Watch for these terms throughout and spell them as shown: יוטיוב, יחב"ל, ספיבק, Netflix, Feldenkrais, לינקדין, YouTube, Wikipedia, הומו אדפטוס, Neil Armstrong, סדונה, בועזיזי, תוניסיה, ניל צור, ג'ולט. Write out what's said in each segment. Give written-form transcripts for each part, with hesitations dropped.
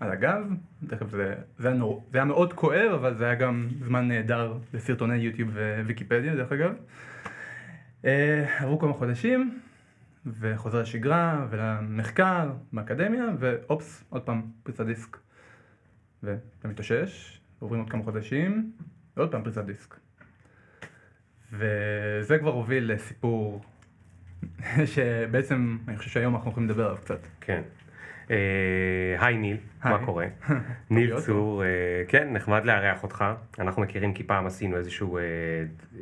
על הגב, זה היה מאוד כואב, אבל זה היה גם זמן נהדר לסרטוני יוטיוב וויקיפדיה, דרך אגב. עברו כמה חודשים, וחוזר לשגרה ולמחקר, באקדמיה, ואופס, עוד פעם, פריצת דיסק. ואתה מתאושש, עוברים עוד כמה חודשים, ועוד פעם פריצת דיסק. וזה כבר הוביל לסיפור שבעצם אני חושב שהיום אנחנו יכולים לדבר עליו קצת. כן. היי ניל, מה קורה? ניל צור, כן, נחמד להארח אותך. אנחנו מכירים כי פעם עשינו איזשהו,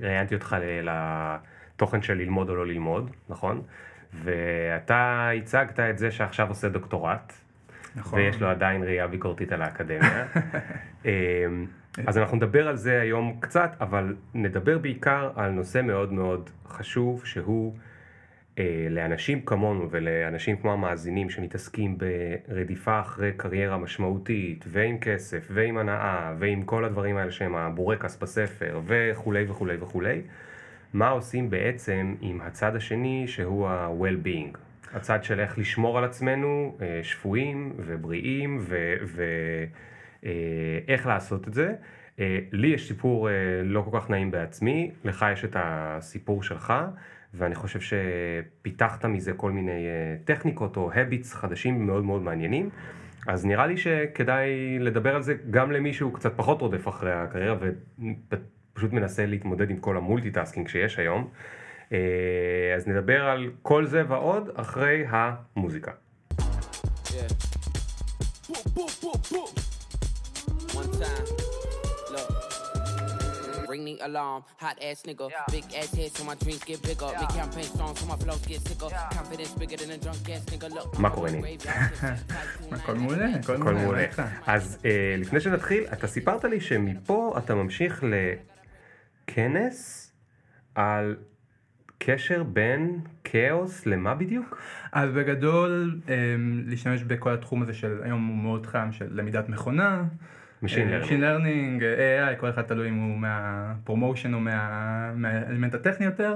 ראיינתי אותך לתוכן של ללמוד או לא ללמוד, נכון? ואתה הצגת את זה שעכשיו עושה דוקטורט, ויש לו עדיין ראייה ביקורתית על האקדמיה. אז אנחנו נדבר על זה היום קצת, אבל נדבר בעיקר על נושא מאוד מאוד חשוב, שהוא לאנשים כמונו ולאנשים כמו המאזינים שמתעסקים ברדיפה אחרי קריירה משמעותית, ועם כסף, ועם הנאה, ועם כל הדברים האלה שהם הבורקס בספר, וכולי וכולי וכולי. מה עושים בעצם עם הצד השני שהוא ה-well-being? הצד של איך לשמור על עצמנו, שפויים ובריאים, ואיך לעשות את זה. לי יש סיפור לא כל כך נעים בעצמי, לך יש את הסיפור שלך, ואני חושב שפיתחת מזה כל מיני טכניקות או habits חדשים מאוד מאוד מעניינים. אז נראה לי שכדאי לדבר על זה גם למישהו קצת פחות רודף אחרי הקריירה, ופשוט מנסה להתמודד עם כל המולטיטאסקינג שיש היום. אז נדבר על כל זה ועוד אחרי המוזיקה. Need alarm hot ass nigga big ass head so my dreams get bigger my campaign songs so my flows get sicker confidence bigger than a drunk ass nigga look מה קורה ניל? הכל מעולה, הכל מעולה. אז לפני שנתחיל, אתה סיפרת לי שמפה אתה ממשיך לכנס על קשר בין כאוס למה בדיוק? אז בגדול להשתמש בכל התחום הזה של היום הוא מאוד חם של למידת מכונה, Machine Learning, AI, כל אחד תלוי אם הוא מהפרומושן או מהאלמנט הטכני יותר,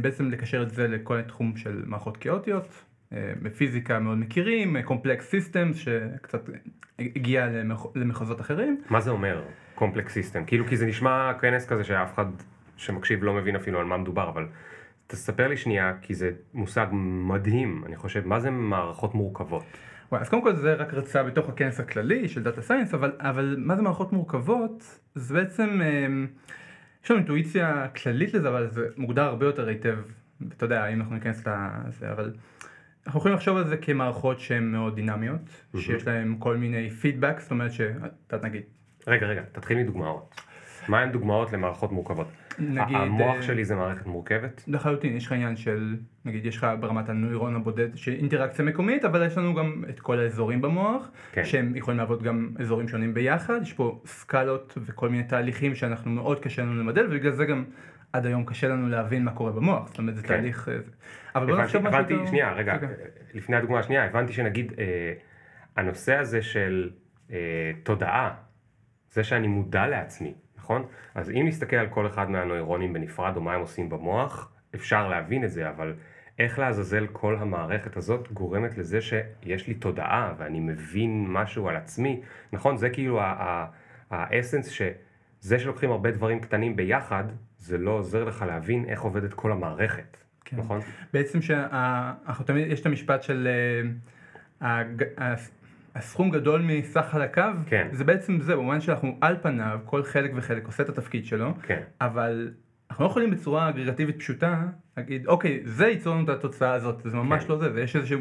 בעצם לקשר את זה לכל התחום של מערכות כאוטיות, בפיזיקה מאוד מכירים, Complex Systems שקצת הגיע למחוזות אחרים. מה זה אומר Complex System? כאילו כי זה נשמע כנס כזה שאף אחד שמקשיב לא מבין אפילו על מה מדובר, אבל תספר לי שנייה כי זה מושג מדהים, אני חושב, מה זה מערכות מורכבות? אז קודם כל זה רק רצה בתוך הכנס הכללי של דאטה סיינס, אבל מה זה מערכות מורכבות? זה בעצם, יש לנו אינטואיציה כללית לזה, אבל זה מוגדר הרבה יותר היטב, אתה יודע, אם אנחנו ניכנס לזה, אבל אנחנו יכולים לחשוב על זה כמערכות שהן מאוד דינמיות, שיש להן כל מיני פידבק, זאת אומרת שאתה נגיד. רגע, תתחיל מדוגמאות. מה הן דוגמאות למערכות מורכבות? המוח שלי זה מערכת מורכבת? לחלוטין, יש לך עניין של, נגיד, יש לך ברמת הנוירון הבודד, שאינטראקציה מקומית, אבל יש לנו גם את כל האזורים במוח, שהם יכולים לעבוד גם אזורים שונים ביחד, יש פה סקלות וכל מיני תהליכים שאנחנו מאוד קשה לנו למדל, ובגלל זה גם עד היום קשה לנו להבין מה קורה במוח, זאת אומרת, זה תהליך... אבל בוא נחשוב משהו... הבנתי, שנייה, רגע, לפני הדוגמה השנייה, הבנתי שנגיד, הנושא הזה של תודעה, זה שאני מודע לעצמי. נכון? אז אם נסתכל על כל אחד מהנוירונים בנפרד או מה הם עושים במוח, אפשר להבין את זה, אבל איך לעזאזל כל המערכת הזאת גורמת לזה שיש לי תודעה ואני מבין משהו על עצמי, נכון? זה כאילו האסנס שזה שלוקחים הרבה דברים קטנים ביחד, זה לא עוזר לך להבין איך עובדת כל המערכת, כן. נכון? בעצם יש את המשפט של הסכום גדול מסך חלקיו, כן. זה בעצם זה, במובן שאנחנו על פניו, כל חלק וחלק עושה את התפקיד שלו, כן. אבל אנחנו לא יכולים בצורה אגרגטיבית פשוטה, להגיד, אוקיי, זה ייצור לנו את התוצאה הזאת, זה ממש כן. לא זה, ויש איזשהו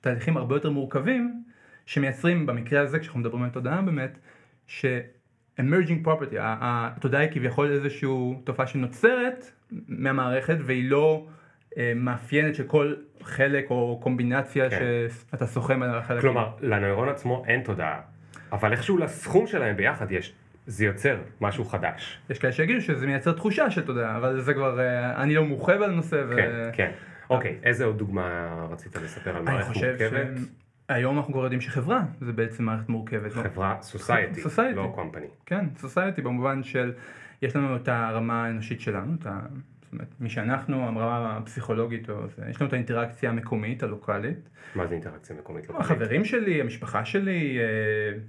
תהליכים הרבה יותר מורכבים, שמייצרים במקרה הזה, כשאנחנו מדברים על תודעה באמת, ש-emerging property, התודעה היא כביכול איזושהי תופעה שנוצרת מהמערכת, והיא לא... מאפיינת שכל חלק או קומבינציה שאתה סוכם על החלקים. כלומר, לנוירון עצמו אין תודעה, אבל איכשהו לסכום שלהם ביחד יש, זה יוצר משהו חדש. יש כאלה שיגידו שזה מייצר תחושה של תודעה, אבל זה כבר, אני לא מוכב על נושא. כן. אוקיי, איזה עוד דוגמה רצית לספר על מערכת מורכבת? היום אנחנו כבר יודעים שחברה זה בעצם מערכת מורכבת. חברה, סוסייטי, לא קומפני. כן, סוסייטי במובן של, יש לנו את הרמה האנושית שלנו, את זאת אומרת, מי שאנחנו, אמרה פסיכולוגית, יש לנו את האינטראקציה המקומית, הלוקלית. מה זה אינטראקציה מקומית? החברים שלי, המשפחה שלי,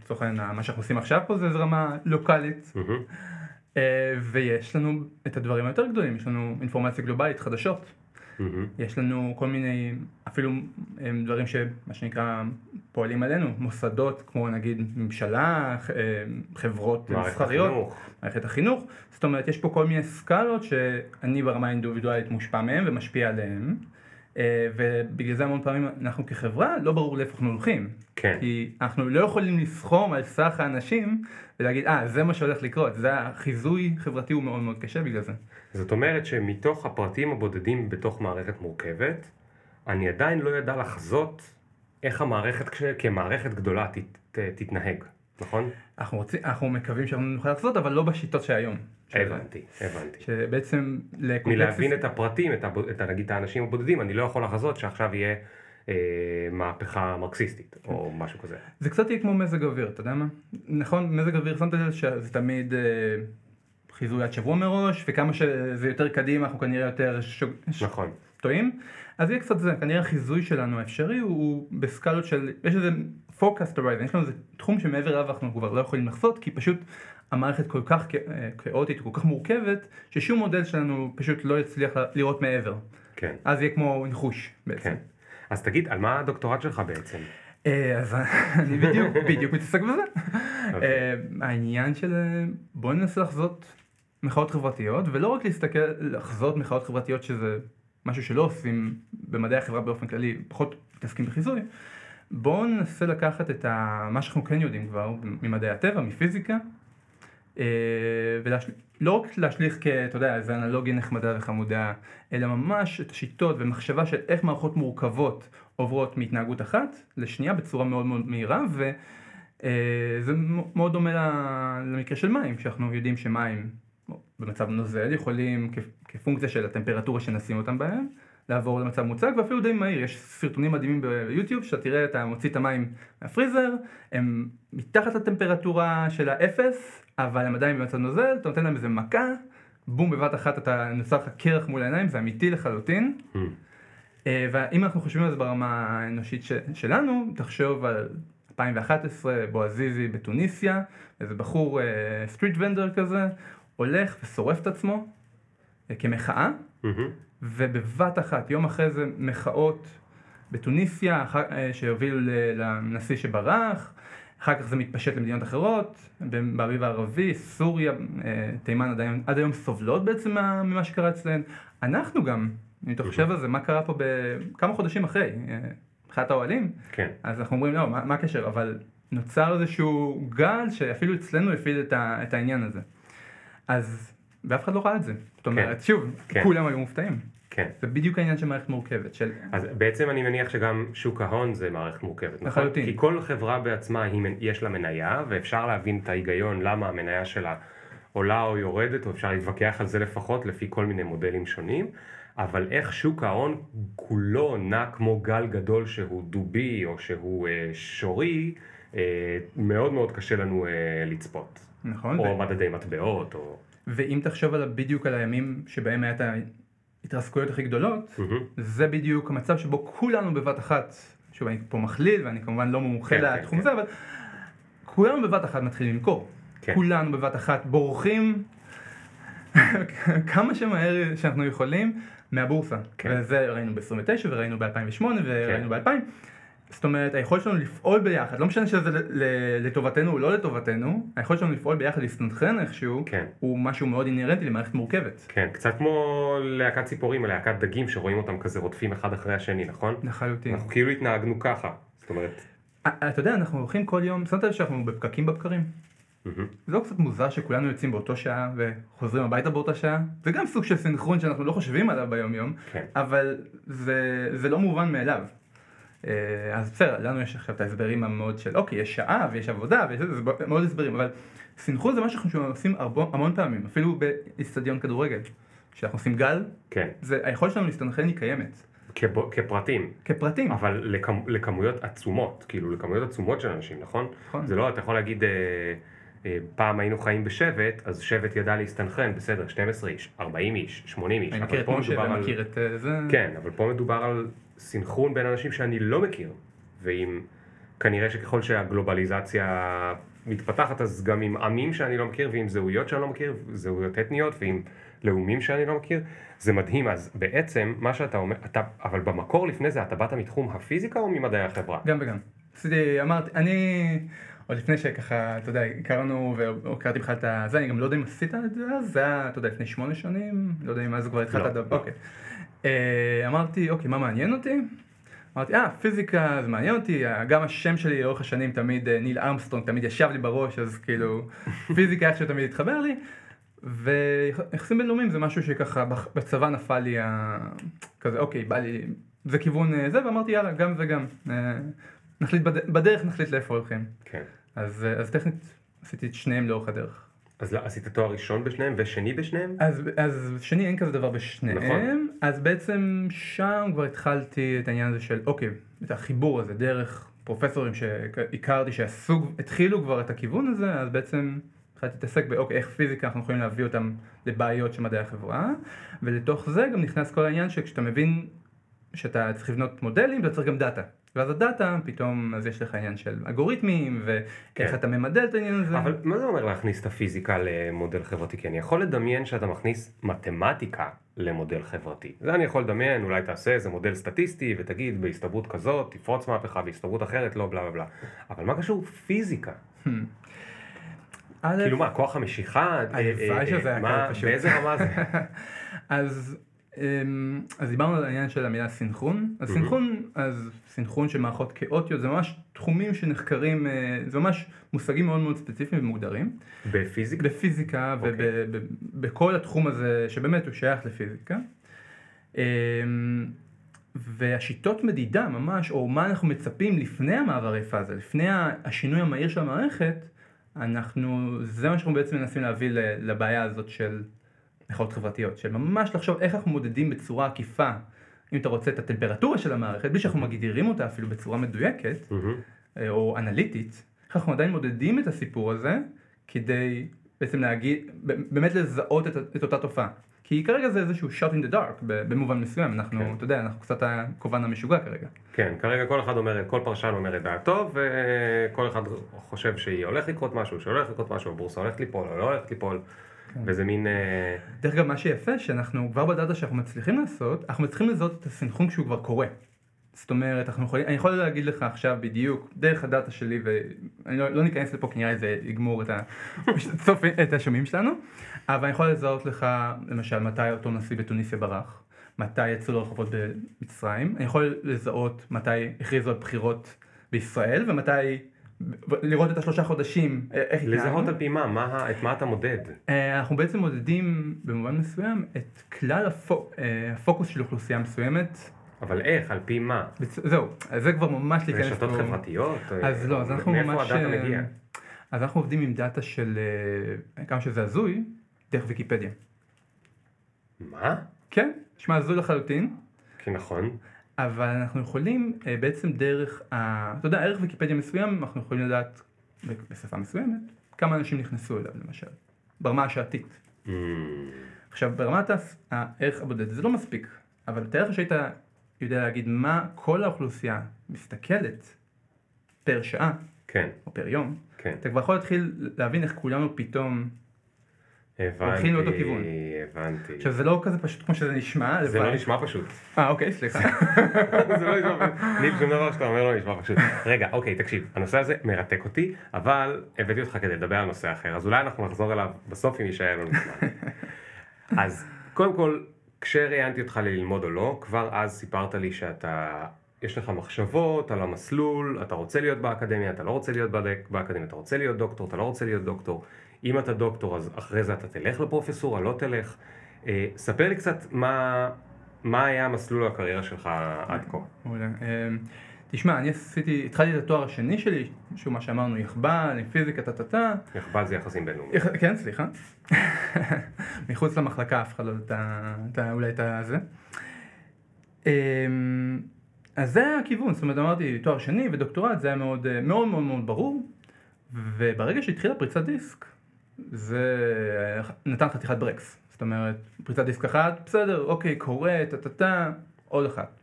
לצורך העניין, מה שאנחנו עושים עכשיו פה זה זרמה לוקלית. ויש לנו את הדברים היותר גדולים, יש לנו אינפורמציה גלובלית, חדשות. יש לנו כל מיני, אפילו דברים שמה שנקרא פועלים עלינו, מוסדות כמו נגיד ממשלה, חברות מסחריות, מערכת החינוך, זאת אומרת יש פה כל מיני סקלות שאני ברמה האינדיבידואלית מושפע מהם ומשפיע עליהם, ובגלל זה המון פעמים אנחנו כחברה לא ברור לאיפה אנחנו הולכים, כי אנחנו לא יכולים לסחום על סך האנשים ולהגיד זה מה שהולך לקרות, זה החיזוי חברתי הוא מאוד מאוד קשה בגלל זה. זאת אומרת שמתוך הפרטים הבודדים בתוך מערכת מורכבת, אני עדיין לא יודע לחזות איך המערכת כמערכת גדולה תתנהג, נכון? אנחנו מקווים שאנחנו נוכל לחזות, אבל לא בשיטות שהיום. הבנתי. שבעצם מלהבין את הפרטים, את האנשים הבודדים, אני לא יכול לחזות שעכשיו יהיה מהפכה מרקסיסטית או משהו כזה. זה קצת יהיה כמו מזג אוויר, אתה יודע מה? נכון, מזג אוויר, שמת לב שזה תמיד חיזוי עד שבוע מראש, וכמה שזה יותר קדימה, אנחנו כנראה יותר נכון. טועים. אז יהיה קצת זה, כנראה החיזוי שלנו האפשרי הוא בסקלות של, יש איזה forecast horizon, יש לנו איזה תחום שמעבר אליו אנחנו כבר לא יכולים לחסות, כי פשוט המערכת כל כך כאוטית, כל כך מורכבת, ששום מודל שלנו פשוט לא יצליח לראות מעבר. כן. אז יהיה כמו נחוש בעצם. כן. אז תגיד, על מה הדוקטורט שלך בעצם? אז אני בדיוק מתעסק בזה. העניין של בואו ננסה לחזות מחאות חברתיות, ולא רק להסתכל לחזות מחאות חברתיות שזה משהו שלא עושים במדעי החברה באופן כללי, פחות מתעסקים בחיזוי, בואו ננסה לקחת את מה שאנחנו כן יודעים כבר, ממדעי הטבע, מפיזיקה, ולא רק להשליך אתה יודע, איזו אנלוגיה נחמדה וחמודה, אלא ממש את השיטות ומחשבה של איך מערכות מורכבות עוברות מהתנהגות אחת לשנייה בצורה מאוד מאוד מהירה, וזה מאוד דומה למקרה של מים, שאנחנו יודעים שמים במצב נוזל יכולים כפונקציה של הטמפרטורה שנשים אותם בהם לעבור למצב מוצק, ואפילו די מהיר. יש סרטונים מדהימים ביוטיוב שאתה תראה, אתה מוציא את המים מהפריזר, הם מתחת לטמפרטורה של האפס, אבל הם עדיין במצב נוזל, אתה נותן להם איזה מכה, בום, בבת אחת אתה נוצר לך קרח מול העיניים, זה אמיתי לחלוטין. ואם אנחנו חושבים על זה ברמה האנושית שלנו, תחשוב על 2011, בועזיזי בתוניסיה, איזה בחור סטריט ונדר כזה, הולך ושורף את עצמו כמחאה, ובבת אחת, יום אחרי זה מחאות בתוניסיה, שהובילו לנשיא שברח, אחר כך זה מתפשט למדינות אחרות, באביב הערבי, סוריה, תימן עד היום סובלות בעצם ממה שקרה אצלהן. אנחנו גם, אני חושב על זה, מה קרה פה בכמה חודשים אחרי, מחאת האוהלים, אז אנחנו אומרים, לא, מה הקשר? אבל נוצר איזשהו גל שאפילו אצלנו הפעיל את העניין הזה. אז ואף אחד לא ראה את זה. זאת אומרת, שוב, כולם היו מופתעים. זה בדיוק העניין של מערכת מורכבת. אז בעצם אני מניח שגם שוק ההון זה מערכת מורכבת, נכון? כי כל חברה בעצמה יש לה מניה, ואפשר להבין את ההיגיון למה המניה שלה עולה או יורדת, או אפשר להתווכח על זה לפחות לפי כל מיני מודלים שונים, אבל איך שוק ההון כולו נע כמו גל גדול שהוא דובי או שהוא שורי, מאוד מאוד קשה לנו לצפות. נכון. או מדדי מטבעות, או ואם תחשוב בדיוק על הימים שבהם היה את ההתרסקויות הכי גדולות, זה בדיוק המצב שבו כולנו בבת אחת, שוב אני פה מחליל ואני כמובן לא מומחה לתחום זה, אבל כולנו בבת אחת מתחילים למכור, כולנו בבת אחת בורחים כמה שמהר שאנחנו יכולים מהבורסה, וזה ראינו ב-29 וראינו ב-2008 וראינו ב-2000, זאת אומרת, היכולת שלנו לפעול ביחד, לא משנה שזה לטובתנו או לא לטובתנו, היכולת שלנו לפעול ביחד, להסתנכרן איכשהו, הוא משהו מאוד אינהרנטי למערכת מורכבת. כן, קצת כמו להקת ציפורים, להקת דגים שרואים אותם כזה רודפים אחד אחרי השני, נכון? לחלוטין. אנחנו כאילו התנהגנו ככה, זאת אומרת אתה יודע, אנחנו הולכים כל יום, שמת לב שאנחנו בפקקים בבקרים. זה לא קצת מוזר שכולנו יוצאים באותו שעה וחוזרים הביתה באותה שעה? זה גם סוג של סנכרון שאנחנו לא חושבים עליו ביום-יום, אבל זה לא מובן מאליו. אז בסדר, לנו יש עכשיו את ההסברים המאוד של אוקיי, יש שעה ויש עבודה ויש מאוד הסברים, אבל סינכרון זה מה שאנחנו עושים המון פעמים, אפילו באצטדיון כדורגל, כשאנחנו עושים גל, היכולת שלנו להסתנכרן היא קיימת. כפרטים. אבל לכמויות עצומות של אנשים, נכון? זה לא, אתה יכול להגיד פעם היינו חיים בשבט, אז שבט ידע להסתנכרן, בסדר, 12 איש, 40 איש, 80 איש. אני מכיר את משה ומכיר את זה. כן, אבל פה מדובר על סנכרון בין אנשים שאני לא מכיר, ואם כנראה שככל שהגלובליזציה מתפתחת, אז גם עם עמים שאני לא מכיר, ועם זהויות שאני לא מכיר, זהויות אתניות, ועם לאומים שאני לא מכיר, זה מדהים. אז בעצם מה שאתה אומר, אבל במקור לפני זה, אתה באת מתחום הפיזיקה או ממדעי החברה? גם וגם. אמרתי, אני... עוד לפני שככה, אתה יודע, הכרנו והכרתי בכלל את זה, אני גם לא יודע אם עשית את זה, זה היה, אתה יודע, לפני 8 שנים, לא יודע אם אז כבר התחלת את זה, אוקיי. אמרתי, אוקיי, מה מעניין אותי? אמרתי, פיזיקה זה מעניין אותי, גם השם שלי לאורך השנים תמיד, ניל ארמסטרונג, תמיד ישב לי בראש, אז כאילו, פיזיקה איכשהו תמיד התחבר לי, ויחסים בינלאומיים זה משהו שככה, בצבא נפל לי, כזה, אוקיי, בא לי, זה כיוון זה, ואמרתי, יאללה, גם וגם. נחליט בדרך, נחליט לאיפה הולכים. כן. אז טכנית עשיתי את שניהם לאורך הדרך. אז עשית תואר ראשון בשניהם ושני בשניהם? אז שני אין כזה דבר בשניהם. נכון. אז בעצם שם כבר התחלתי את העניין הזה של, אוקיי, את החיבור הזה, דרך פרופסורים שהכרתי שהתחילו כבר את הכיוון הזה, אז בעצם התחלתי להתעסק באוקיי, איך פיזיקה אנחנו יכולים להביא אותם לבעיות של מדעי החברה, ולתוך זה גם נכנס כל העניין שכשאתה מבין שאתה צריך לבנות מודלים, אתה צריך גם דאטה. ואז הדאטה, פתאום, אז יש לך עניין של אלגוריתמים, ואיך אתה ממדל את העניין הזה. אבל מה זה אומר להכניס את הפיזיקה למודל חברתי? כי אני יכול לדמיין שאתה מכניס מתמטיקה למודל חברתי. זה אני יכול לדמיין, אולי תעשה איזה מודל סטטיסטי, ותגיד בהסתברות כזאת, תפרוץ מהפכה, בהסתברות אחרת, לא, בלה, בלה, בלה. אבל מה קשור פיזיקה? כאילו מה, כוח המשיכה? באיזה רמה זה? אז דיברנו על העניין של המילה סינכרון. אז סינכרון של מערכות כאוטיות, זה ממש תחומים שנחקרים, זה ממש מושגים מאוד מאוד ספציפיים ומוגדרים. בפיזיקה? בפיזיקה ובכל התחום הזה שבאמת הוא שייך לפיזיקה. והשיטות מדידה ממש, או מה אנחנו מצפים לפני המעברי פאזה, לפני השינוי המהיר של המערכת, זה מה שאנחנו בעצם מנסים להביא לבעיה הזאת של... יכולות חברתיות, של ממש לחשוב איך אנחנו מודדים בצורה עקיפה, אם אתה רוצה את הטמפרטורה של המערכת, בלי שאנחנו מגדירים אותה אפילו בצורה מדויקת, או אנליטית, אנחנו עדיין מודדים את הסיפור הזה, כדי בעצם להגיד, באמת לזהות את אותה תופעה. כי כרגע זה איזשהו shot in the dark, במובן מסוים, אנחנו, אתה יודע, אנחנו קצת הכובן המשוגע כרגע. כן, כרגע כל אחד אומר, כל פרשן אומר את דעתו, וכל אחד חושב שהיא הולך לקרות משהו, שהולך לקרות משהו, הבורסה הולכת ליפול, או לא הולכת ליפול. וזה מין... דרך אגב, מה שיפה, שאנחנו כבר בדאטה שאנחנו מצליחים לעשות, אנחנו מצליחים לזהות את הסנכרון כשהוא כבר קורה. זאת אומרת, אני יכול להגיד לך עכשיו בדיוק, דרך הדאטה שלי, ואני לא ניכנס לפה, כנראה זה יגמור את השומעים שלנו, אבל אני יכול לזהות לך, למשל, מתי אותו נשיא בתוניסיה ברח, מתי יצאו לרחובות במצרים, אני יכול לזהות מתי הכריזו על בחירות בישראל, ומתי... לראות את 3 חודשים, איך התנהגנו. לזהות על פי מה, את מה אתה מודד? אנחנו בעצם מודדים במובן מסוים את כלל הפוקוס של אוכלוסייה מסוימת. אבל איך, על פי מה? זהו, זה כבר ממש להיכנס... רשתות חברתיות? אז לא, אז אנחנו ממש... מאיפה הדאטה מגיע? אז אנחנו עובדים עם דאטה של, כמה שזה הזוי, דרך ויקיפדיה. מה? כן, שמה הזוי לחלוטין. כי נכון. אבל אנחנו יכולים בעצם דרך, אתה יודע, ערך ויקיפדיה מסוים, אנחנו יכולים לדעת בשפה מסוימת, כמה אנשים נכנסו אליו למשל, ברמה השעתית. עכשיו, ברמת הערך הבודד, זה לא מספיק, אבל תארך שהיית יודע להגיד מה כל האוכלוסייה מסתכלת פר שעה, או פר יום, אתה כבר יכול להתחיל להבין איך כולנו פתאום הולכים לאותו כיוון. הבנתי. עכשיו זה לא כזה פשוט כמו שזה נשמע. זה לא נשמע פשוט. אוקיי, סליחה. זה לא נשמע פשוט. ניל, שום דבר שאתה אומר לא נשמע פשוט. רגע, אוקיי, תקשיב, הנושא הזה מרתק אותי, אבל הבאתי אותך כדי לדבר על נושא אחר, אז אולי אנחנו נחזור אליו בסוף אם יישאר לנו זמן. אז קודם כל, כשראיינתי אותך ללמוד או לא, כבר אז סיפרת לי שאתה, יש לך מחשבות על המסלול, אתה רוצה להיות באקדמיה, אתה לא רוצה להיות באקדמיה, אתה רוצה להיות דוקטור, אתה לא רוצה להיות דוקטור. אם אתה דוקטור, אז אחרי זה אתה תלך לפרופסורה, לא תלך. ספר לי קצת מה היה מסלול הקריירה שלך עד כה. אולי. תשמע, התחלתי את התואר השני שלי, שהוא מה שאמרנו, יחב"ל, פיזיקה, תתתה. יחב"ל זה יחסים בינלאומיים. כן, סליחה. מחוץ למחלקה, אף אחד לא אולי את זה. אז זה היה הכיוון, זאת אומרת, אמרתי, תואר שני ודוקטורט, זה היה מאוד מאוד ברור. וברגע שהתחילה פריצת דיסק, זה נתן חתיכת ברקס. זאת אומרת, פריצת דיסק אחת, בסדר, אוקיי, קורה, טטטה, עוד אחת.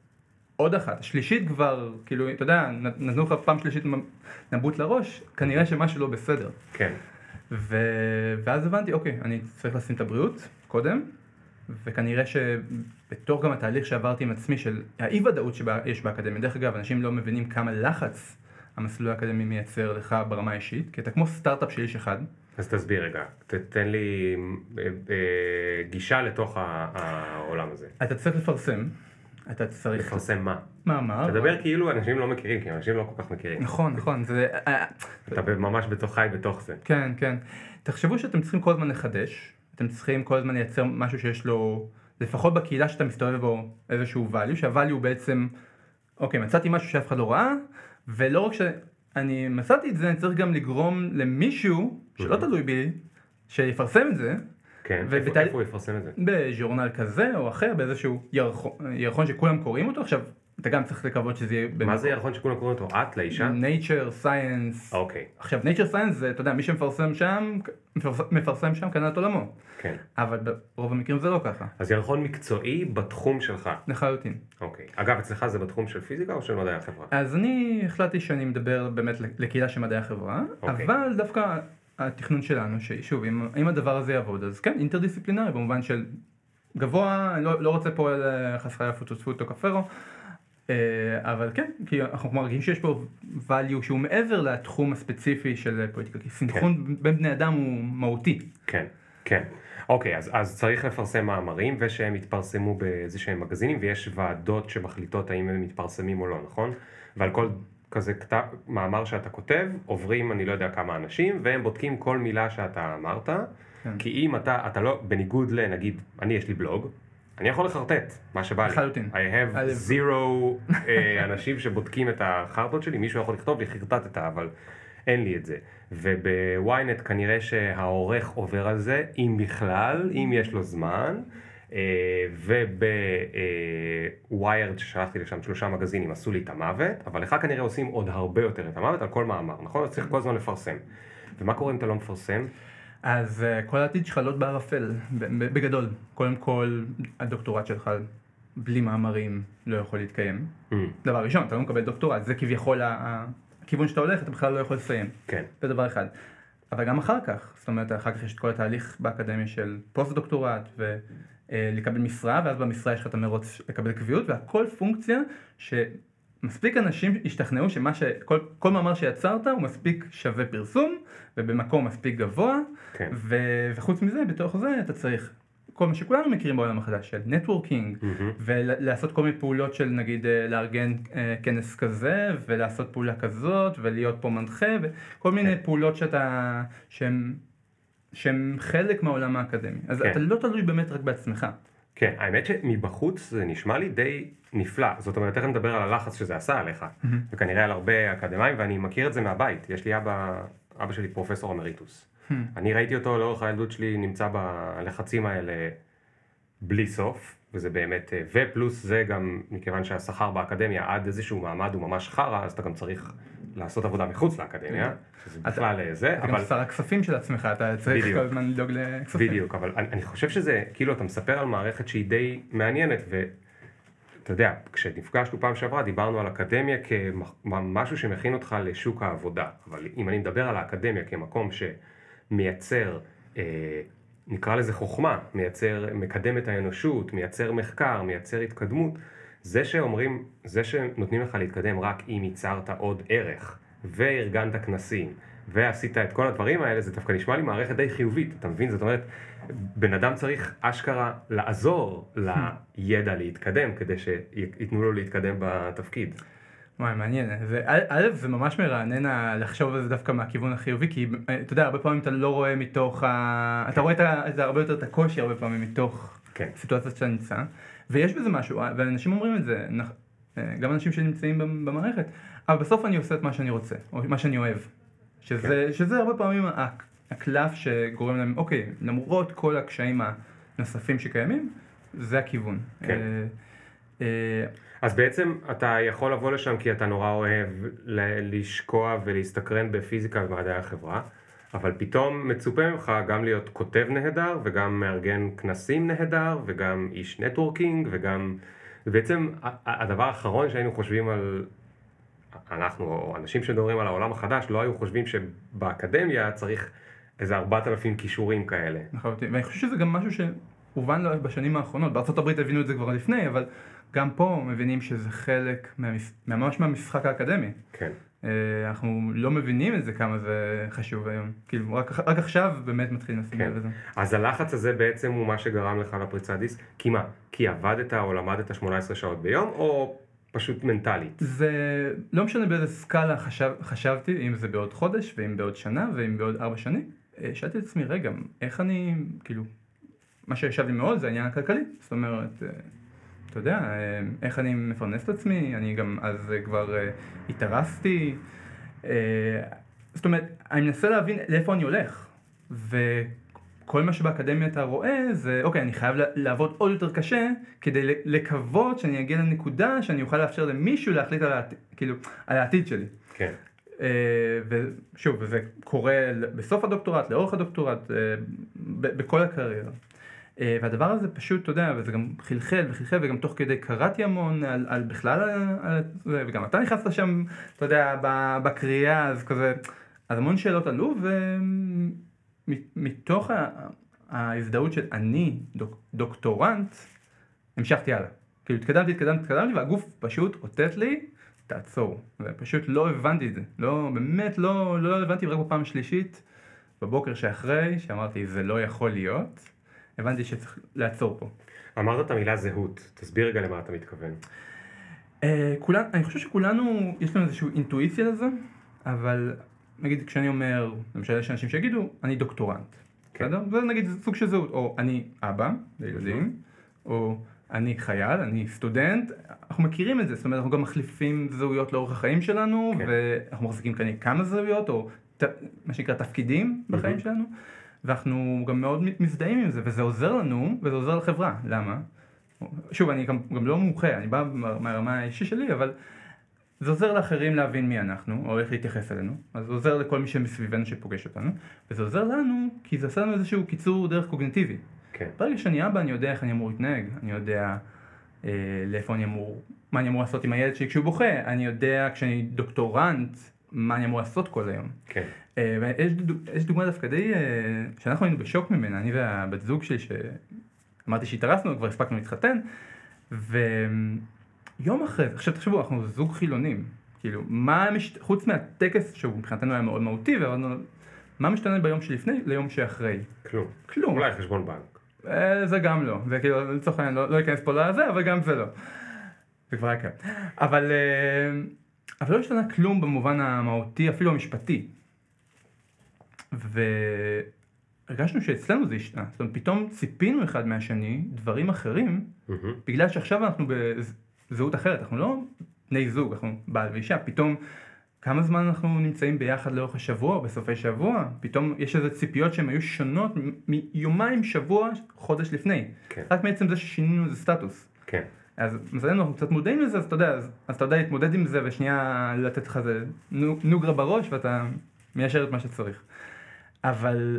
עוד אחת. השלישית כבר, כאילו, אתה יודע, נתנו לך פעם שלישית נבוט לראש, כנראה שמשהו לא בסדר. כן. ואז הבנתי, אוקיי, אני צריך לשים את הבריאות קודם, וכנראה שבתוך גם התהליך שעברתי עם עצמי של האי-וודאות שיש באקדמיה, דרך אגב, אנשים לא מבינים כמה לחץ המסלול האקדמי מייצר לך ברמה האישית, כי אתה כמו סטארט-אפ של איש אחד. אז תסביר רגע, תתן לי גישה לתוך העולם הזה. אתה צריך לפרסם. אתה צריך... לפרסם מה? מאמר. תדבר כאילו אנשים לא מכירים, כי אנשים לא כל כך מכירים. נכון, נכון. אתה ממש בתוך חי, בתוך זה. כן, כן. תחשבו שאתם צריכים כל הזמן לחדש, אתם צריכים כל הזמן לייצר משהו שיש לו, לפחות בקהילה שאתה מסתובב בו איזשהו value, שהvalue הוא בעצם, אוקיי, מצאתי משהו שאף אחד לא ראה, ולא רק שאני מצאתי את זה, אני צריך גם לגרום למישהו, שלא תלוי בי, שיפרסם את זה, כן, איפה הוא יפרסם את זה? בז'ורנל כזה או אחר, באיזשהו ירחון שכולם קוראים אותו. עכשיו, אתה גם צריך לקוות שזה יהיה... מה זה ירחון שכולם קוראים אותו? את, לאישה? Nature, Science. אוקיי. עכשיו, Nature Science זה, אתה יודע, מי שמפרסם שם, מפרסם שם קנה את עולמו. כן. אבל ברוב המקרים זה לא ככה. אז ירחון מקצועי בתחום שלך. לחלוטין. אוקיי. אגב, אצלך זה בתחום של פיזיקה או של מדעי החברה? אז אני החלטתי שאני מדבר באמת לקהילה של מדעי החברה, אבל דווקא התכנון שלנו, ששוב, אם הדבר הזה יעבוד, אז כן, אינטרדיסציפלינרי, במובן של גבוה, אני לא רוצה פה חסרי הפוטוספות או קפרו, אבל כן, כי אנחנו מרגישים שיש פה value שהוא מעבר לתחום הספציפי של פוליטיקה, כי סנכרון בין בני אדם הוא מהותי. כן, כן. אוקיי, אז צריך לפרסם מאמרים, ושהם יתפרסמו באיזה שהם מגזינים, ויש ועדות שמחליטות האם הם מתפרסמים או לא, נכון? ועל כל... כזה מאמר שאתה כותב, עוברים אני לא יודע כמה אנשים, והם בודקים כל מילה שאתה אמרת, כן. כי אם אתה לא, בניגוד לנגיד, אני יש לי בלוג, אני יכול לחרטט מה שבא לי. חלוטין. I have zero אנשים שבודקים את החרטות שלי, מישהו יכול לכתוב לי חרטטת, אבל אין לי את זה. ובוויינט כנראה שהעורך עובר על זה, אם בכלל, אם יש לו זמן, וב-Wired ששלחתי לשם 3 מגזינים עשו לי את המוות, אבל לך כנראה עושים עוד הרבה יותר את המוות על כל מאמר, נכון? אז צריך כל הזמן לפרסם. ומה קורה אם אתה לא מפרסם? אז כל העתיד שחלות בערפל, בגדול. קודם כל, הדוקטורט שלך בלי מאמרים לא יכול להתקיים. דבר ראשון, אתה לא מקבל דוקטורט, זה כביכול הכיוון שאתה הולך, אתה בכלל לא יכול לסיים. כן. זה דבר אחד. אבל גם אחר כך, זאת אומרת, אחר כך יש את כל התהליך באקדמיה של פוסט-דוקטורט ו... לקבל משרה, ואז במשרה יש לך את המרוץ לקבל קביעות, והכל פונקציה שמספיק אנשים השתכנעו שמה שכל מאמר שיצרת הוא מספיק שווה פרסום, ובמקום מספיק גבוה, כן. וחוץ מזה, בתוך זה אתה צריך כל מה שכולנו מכירים בעולם החדש, של נטוורקינג, ולעשות כל מיני פעולות של נגיד לארגן כנס כזה, ולעשות פעולה כזאת, ולהיות פה מנחה, וכל מיני פעולות שהם חלק מהעולם האקדמי. אז אתה לא תלוי באמת רק בעצמך. כן, האמת שמבחוץ זה נשמע לי די נפלא. זאת אומרת, תכף נדבר על הלחץ שזה עשה עליך, וכנראה על הרבה אקדמיים, ואני מכיר את זה מהבית. יש לי אבא שלי פרופסור אמריטוס. אני ראיתי אותו לאורך הילדות שלי, נמצא בלחצים האלה בלי סוף, וזה באמת, ופלוס זה גם, מכיוון שהשכר באקדמיה עד איזשהו מעמד הוא ממש חרה, אז אתה גם צריך לעשות עבודה מחוץ לאקדמיה, שזה בכלל זה, אבל... אתה גם שר הכספים של עצמך, אתה צריך כל הזמן לדאוג לכספים. בדיוק, אבל אני חושב שזה, כאילו, אתה מספר על מערכת שהיא די מעניינת, ואתה יודע, כשנפגשנו פעם שעברה, דיברנו על אקדמיה כמשהו שמכין אותך לשוק העבודה, אבל אם אני מדבר על האקדמיה כמקום שמייצר... נקרא לזה חוכמה, מייצר, מקדם את האנושות, מייצר מחקר, מייצר התקדמות. זה שאומרים, זה שנותנים לך להתקדם רק אם ייצרת עוד ערך, וארגנת כנסים, ועשית את כל הדברים האלה, זה דווקא נשמע לי מערכת די חיובית, אתה מבין? זאת אומרת, בן אדם צריך אשכרה לעזור לידע להתקדם, כדי שיתנו לו להתקדם בתפקיד. וואי, מעניין. א', זה ממש מרענן לחשוב על זה דווקא מהכיוון החיובי, כי אתה יודע, הרבה פעמים אתה לא רואה מתוך, אתה רואה את זה הרבה יותר את הקושי הרבה פעמים מתוך סיטואציות שאתה נמצא, ויש בזה משהו, ואנשים אומרים את זה, גם אנשים שנמצאים במערכת, אבל בסוף אני עושה את מה שאני רוצה, או מה שאני אוהב, שזה הרבה פעמים הקלף שגורם להם, אוקיי, למרות כל הקשיים הנוספים שקיימים, זה הכיוון. אז בעצם אתה יכול לבוא לשם כי אתה נורא אוהב לשקוע ולהסתקרן בפיזיקה ובמדעי החברה, אבל פתאום מצופה ממך גם להיות כותב נהדר וגם מארגן כנסים נהדר וגם איש נטוורקינג וגם... בעצם הדבר האחרון שהיינו חושבים על... אנחנו או אנשים שדברים על העולם החדש לא היו חושבים שבאקדמיה צריך איזה 4,000 כישורים כאלה. נכון, ואני חושב שזה גם משהו שהובן לו בשנים האחרונות. בארצות הברית הבינו את זה כבר לפני, אבל גם פה מבינים שזה חלק ממש מהמשחק האקדמי. כן. אנחנו לא מבינים את זה כמה זה חשוב היום. כאילו, רק עכשיו באמת מתחילים לשים לב לזה. אז הלחץ הזה בעצם הוא מה שגרם לך לפריצת דיסק. כי מה? כי עבדת או למדת 18 שעות ביום, או פשוט מנטלית? זה לא משנה באיזה סקאלה חשבתי, אם זה בעוד חודש, ואם בעוד שנה, ואם בעוד 4 שנים. שאלתי את עצמי, רגע, איך אני, כאילו, מה שישב לי מאוד זה העניין הכלכלי. זאת אומרת... אתה יודע, איך אני מפרנס את עצמי, אני גם אז כבר התארסתי, זאת אומרת, אני מנסה להבין לאיפה אני הולך, וכל מה שבאקדמיה אתה רואה זה, אוקיי, אני חייב לעבוד עוד יותר קשה, כדי לקוות שאני אגיע לנקודה שאני אוכל לאפשר למישהו להחליט על העתיד שלי. כן. ושוב, זה קורה בסוף הדוקטורט, לאורך הדוקטורט, בכל הקריירה. והדבר הזה פשוט, אתה יודע, וזה גם חלחל, וגם תוך כדי קראתי המון על בכלל, וגם אתה נכנסת שם, אתה יודע, בקריאה, אז כזה, אז המון שאלות עלו, ומתוך ההזדהות של אני, דוקטורנט, המשכתי הלאה. כאילו, התקדמתי, והגוף פשוט אותת לי, תעצור. ופשוט לא הבנתי את זה. לא, באמת לא הבנתי, ורק בפעם השלישית, בבוקר שאחרי, שאמרתי, זה לא יכול להיות. הבנתי שצריך לעצור פה. אמרת את המילה זהות, תסביר רגע למה אתה מתכוון. אני חושב שכולנו, יש לנו איזושהי אינטואיציה לזה, אבל נגיד כשאני אומר, למשל יש אנשים שיגידו, אני דוקטורנט. בסדר? זה נגיד סוג של זהות, או אני אבא, לילדים, או אני חייל, אני סטודנט, אנחנו מכירים את זה, זאת אומרת אנחנו גם מחליפים זהויות לאורך החיים שלנו, ואנחנו מחזיקים כאן כמה זהויות, או מה שנקרא תפקידים בחיים שלנו, ואנחנו גם מאוד מזדהים עם זה, וזה עוזר לנו, וזה עוזר לחברה. למה? שוב, אני גם לא מומחה, אני בא מהרמה האישית שלי, אבל זה עוזר לאחרים להבין מי אנחנו, או איך להתייחס אלינו, אז זה עוזר לכל מי שמסביבנו שפוגש אותנו, וזה עוזר לנו, כי זה עשה לנו איזשהו קיצור דרך קוגניטיבי. כן. ברגע שאני אבא, אני יודע איך אני אמור להתנהג, אני יודע לאיפה אני אמור, מה אני אמור לעשות עם הילד שלי כשהוא בוכה, אני יודע כשאני דוקטורנט, מה אני אמור לעשות כל היום. כן. ויש דוגמה דווקא די, שאנחנו היינו בשוק ממנה, אני והבת זוג שלי, שאמרתי שהתארסנו, כבר הספקנו להתחתן, ויום אחרי זה, עכשיו תחשבו, אנחנו זוג חילונים, כאילו, חוץ מהטקס, שהוא מבחינתנו היה מאוד מהותי, מה משתנה ביום שלפני ליום שאחרי? כלום. אולי חשבון בנק. זה גם לא, זה כאילו, לצורך העניין, לא להיכנס פה לזה, אבל גם זה לא. זה כבר היה כאן. אבל לא השתנה כלום במובן המהותי, אפילו המשפטי. והרגשנו שאצלנו זה השתנה. זאת אומרת, פתאום ציפינו אחד מהשני דברים אחרים, בגלל שעכשיו אנחנו בזהות אחרת. אנחנו לא בני זוג, אנחנו בעל ואישה. פתאום כמה זמן אנחנו נמצאים ביחד לאורך השבוע, בסופי שבוע. פתאום יש איזה ציפיות שהן היו שונות מיומיים, שבוע, חודש לפני. רק מעצם זה ששינינו איזה סטטוס. כן. אז מזלנו, אנחנו קצת מודעים לזה, אז אתה יודע להתמודד עם זה, ושנייה לתת לך איזה נוגרה בראש, ואתה מיישר את מה שצריך.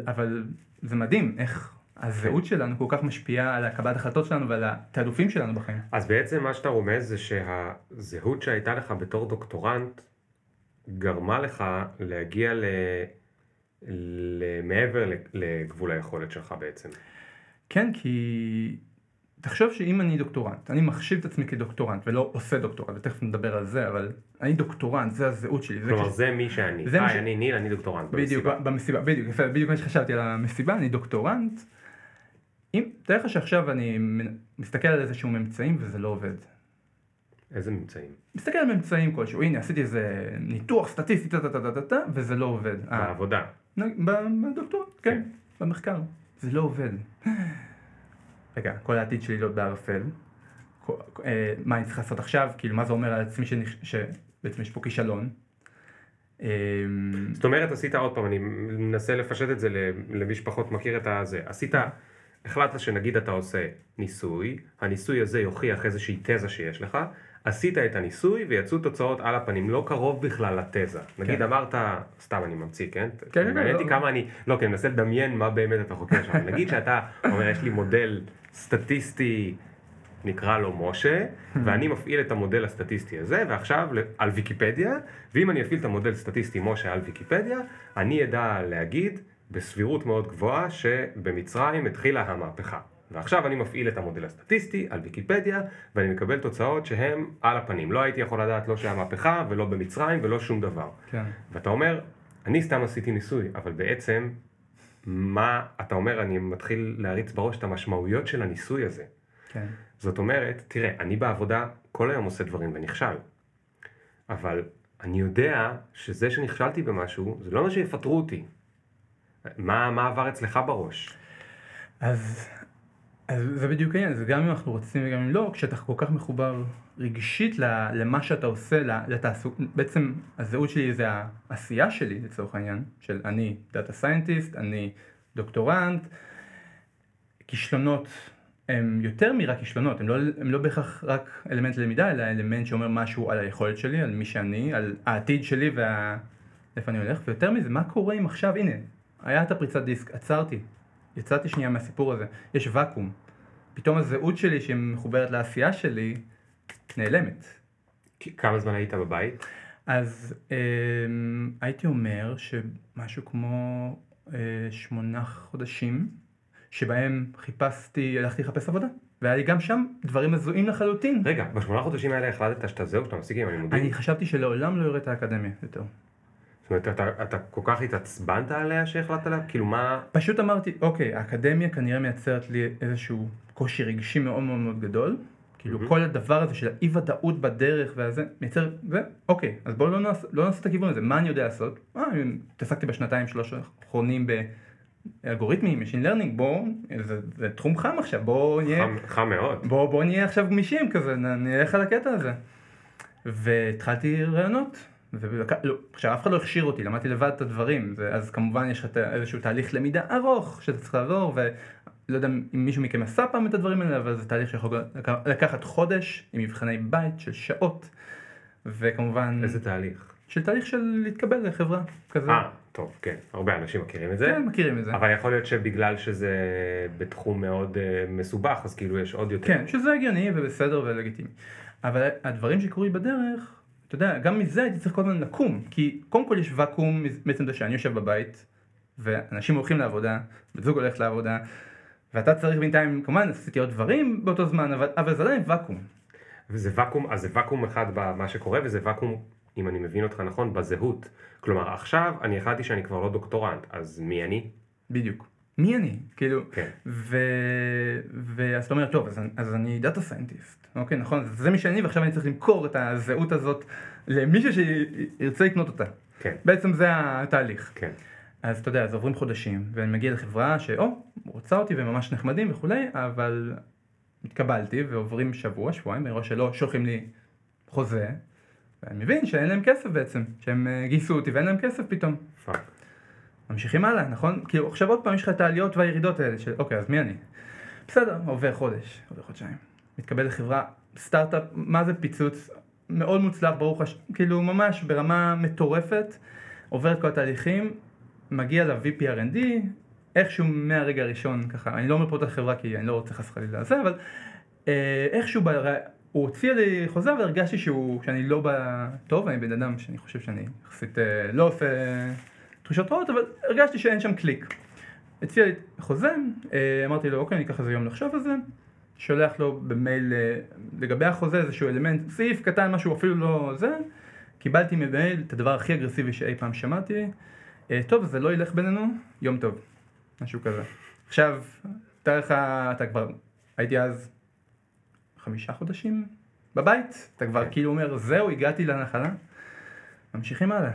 אבל זה מדהים, איך הזהות שלנו כל כך משפיעה על הקבלת החלטות שלנו, ועל התעדופים שלנו בחיים. אז בעצם מה שאתה רומז זה שהזהות שהייתה לך בתור דוקטורנט, גרמה לך להגיע למעבר לגבול היכולת שלך בעצם. כן, כי... תחשוב שאם אני דוקטורנט, אני מחשיב את עצמי כדוקטורנט, ולא עושה דוקטורנט, ותכף נדבר על זה, אבל אני דוקטורנט, זה הזהות שלי. כלומר, זה מי שאני. אני ניל, אני דוקטורנט במסיבה. במסיבה, בדיוק מה שחשבתי על המסיבה, אני דוקטורנט. תראה לך שעכשיו אני מסתכל על איזשהו ממצאים, וזה לא עובד. איזה ממצאים? מסתכל על ממצאים כלשהו. הנה, עשיתי איזה ניתוח סטטיסטי, וזה לא עובד. בעבודה. בדוקטורנט, כן, במחקר. זה לא עובד. רגע, כל העתיד שלי לא בערפל, מה אני צריך לעשות עכשיו, כאילו מה זה אומר על עצמי שבעצם יש פה כישלון. זאת אומרת, עשית עוד פעם, אני מנסה לפשט את זה למי שפחות מכיר את זה, עשית החלטת שנגיד אתה עושה ניסוי, הניסוי הזה יוכיח איזושהי תזה שיש לך, עשית את הניסוי ויצאו תוצאות על הפנים, לא קרוב בכלל לתזה. נגיד אמרת, סתם אני ממציא, כן? כן, לא, כן, מנסה לדמיין מה באמת אתה חוקר שם. נגיד שאתה אומר, יש לי מודל סטטיסטי, נקרא לו משה, ואני מפעיל את המודל הסטטיסטי הזה, ועכשיו על ויקיפדיה, ואם אני אפעיל את המודל סטטיסטי משה על ויקיפדיה, אני אדע להגיד בסבירות מאוד גבוהה שבמצרים התחילה המהפכה. ועכשיו אני מפעיל את המודל הסטטיסטי על ויקיפדיה, ואני מקבל תוצאות שהן על הפנים. לא הייתי יכול לדעת לא שהמהפכה, ולא במצרים, ולא שום דבר. כן. ואתה אומר, אני סתם עשיתי ניסוי, אבל בעצם, מה אתה אומר, אני מתחיל להריץ בראש את המשמעויות של הניסוי הזה. כן. זאת אומרת, תראה, אני בעבודה כל היום עושה דברים ונכשל, אבל אני יודע שזה שנכשלתי במשהו, זה לא מה שיפטרו אותי. מה עבר אצלך בראש? אז זה בדיוק העניין, זה גם אם אנחנו רוצים וגם אם לא, כשאתה כל כך מחובר רגישית למה שאתה עושה, בעצם הזהות שלי זה העשייה שלי לצורך העניין, של אני דאטה סיינטיסט, אני דוקטורנט, כישלונות הם יותר מרק כישלונות, הם לא בהכרח רק אלמנט ללמידה, אלא אלמנט שאומר משהו על היכולת שלי, על מי שאני, על העתיד שלי ואיפה אני הולך, ויותר מזה, מה קורה אם עכשיו, הנה, היה את הפריצת דיסק, עצרתי, יצאתי שנייה מהסיפור הזה, יש וקום, פתאום הזהות שלי שמחוברת לעשייה שלי נעלמת. כמה זמן היית בבית? אז הייתי אומר שמשהו כמו 8 חודשים, שבהם הלכתי לחפש עבודה, והיה לי גם שם דברים מזוהים לחלוטין. רגע, ב8 חודשים האלה החלטת שאתה זהו, שאתה מפסיק עם הלימודים? אני חשבתי שלעולם לא יראה את האקדמיה יותר. זאת אומרת, אתה כל כך התעצבנת עליה שהחלטת עליה? כאילו מה... פשוט אמרתי, אוקיי, האקדמיה כנראה מייצרת לי איזשהו קושי רגשי מאוד מאוד מאוד גדול, כאילו כל הדבר הזה של האי-ודאות בדרך והזה, מייצר, ואוקיי, אז בואו לא נעשה את הכיוון הזה, מה אני יודע לעשות? התעסקתי ב2-3 האחרונים אלגוריתמים, משין לרנינג, בואו, זה תחום חם עכשיו, בואו נהיה... חם מאוד. בואו נהיה עכשיו גמישים כזה, נלך על הקטע הזה. והתחלתי רעיונות, עכשיו אף אחד לא הכשיר אותי, למדתי לבד את הדברים, אז כמובן יש איזשהו תהליך למידה ארוך שאתה צריך לעבור, ולא יודע אם מישהו מכם עשה פעם את הדברים האלה, אבל זה תהליך שיכול לקחת חודש עם מבחני בית של שעות, וכמובן... איזה תהליך? של תהליך של להתקבל לחברה כזה. טוב, כן, הרבה אנשים מכירים את זה. כן, מכירים את זה. אבל יכול להיות שבגלל שזה בתחום מאוד מסובך, אז כאילו יש עוד יותר. כן, שזה הגיוני ובסדר ולגיטימי. אבל הדברים שקורים בדרך, אתה יודע, גם מזה הייתי צריך כל הזמן לקום, כי קודם כל יש וקום, בעצם זה שאני יושב בבית, ואנשים הולכים לעבודה, בת זוג הולכת לעבודה, ואתה צריך בינתיים, כמובן, עשיתי עוד דברים באותו זמן, אבל זה עדיין וקום. וזה וקום, אז זה וקום אחד במה שקורה, וזה וקום, אם אני מבין אותך נכון, בזהות. כלומר, עכשיו אני החלטתי שאני כבר לא דוקטורנט, אז מי אני? בדיוק. מי אני? כאילו, כן. אז אתה אומר, טוב, אז אני דאטה סיינטיסט. אוקיי, נכון, זה מי שאני, ועכשיו אני צריך למכור את הזהות הזאת למישהו שירצה לקנות אותה. כן. בעצם זה התהליך. כן. אז אתה יודע, אז עוברים חודשים, ואני מגיע לחברה רוצה אותי וממש נחמדים וכולי, אבל התקבלתי, ועוברים שבוע, שבועיים, ואני רואה שלא שולחים לי חוזה, ואני מבין שאין להם כסף בעצם, שהם גייסו אותי ואין להם כסף פתאום. פאק. ממשיכים הלאה, נכון? כאילו, עכשיו עוד פעם יש לך את העליות והירידות האלה של, אוקיי, אז מי אני? בסדר, עובר חודש, עובר חודשיים. מתקבל לחברה, סטארט-אפ, מה זה פיצוץ? מאוד מוצלח, ברוך השם, כאילו, ממש ברמה מטורפת, עובר את כל התהליכים, מגיע ל-VP R&D, איכשהו מהרגע הראשון, ככה, אני לא אומר פה את החברה כי אני לא רוצה חס חלילה לזה, אבל איכשהו הוא הוציא לי חוזה והרגשתי שאני לא בא טוב, אני בן אדם שאני חושב שאני יחסית לא עושה תחושות רעות, אבל הרגשתי שאין שם קליק. הציע לי חוזה, אמרתי לו, אוקיי, אני אקח איזה יום לחשוב על זה, שולח לו במייל לגבי החוזה איזשהו אלמנט, סעיף קטן, משהו אפילו לא זה, קיבלתי במייל את הדבר הכי אגרסיבי שאי פעם שמעתי, טוב, זה לא ילך בינינו, יום טוב, משהו כזה. עכשיו, אתה כבר, הייתי אז 5 חודשים בבית, אתה כבר כאילו אומר, זהו, הגעתי לנחלה, ממשיכים הלאה.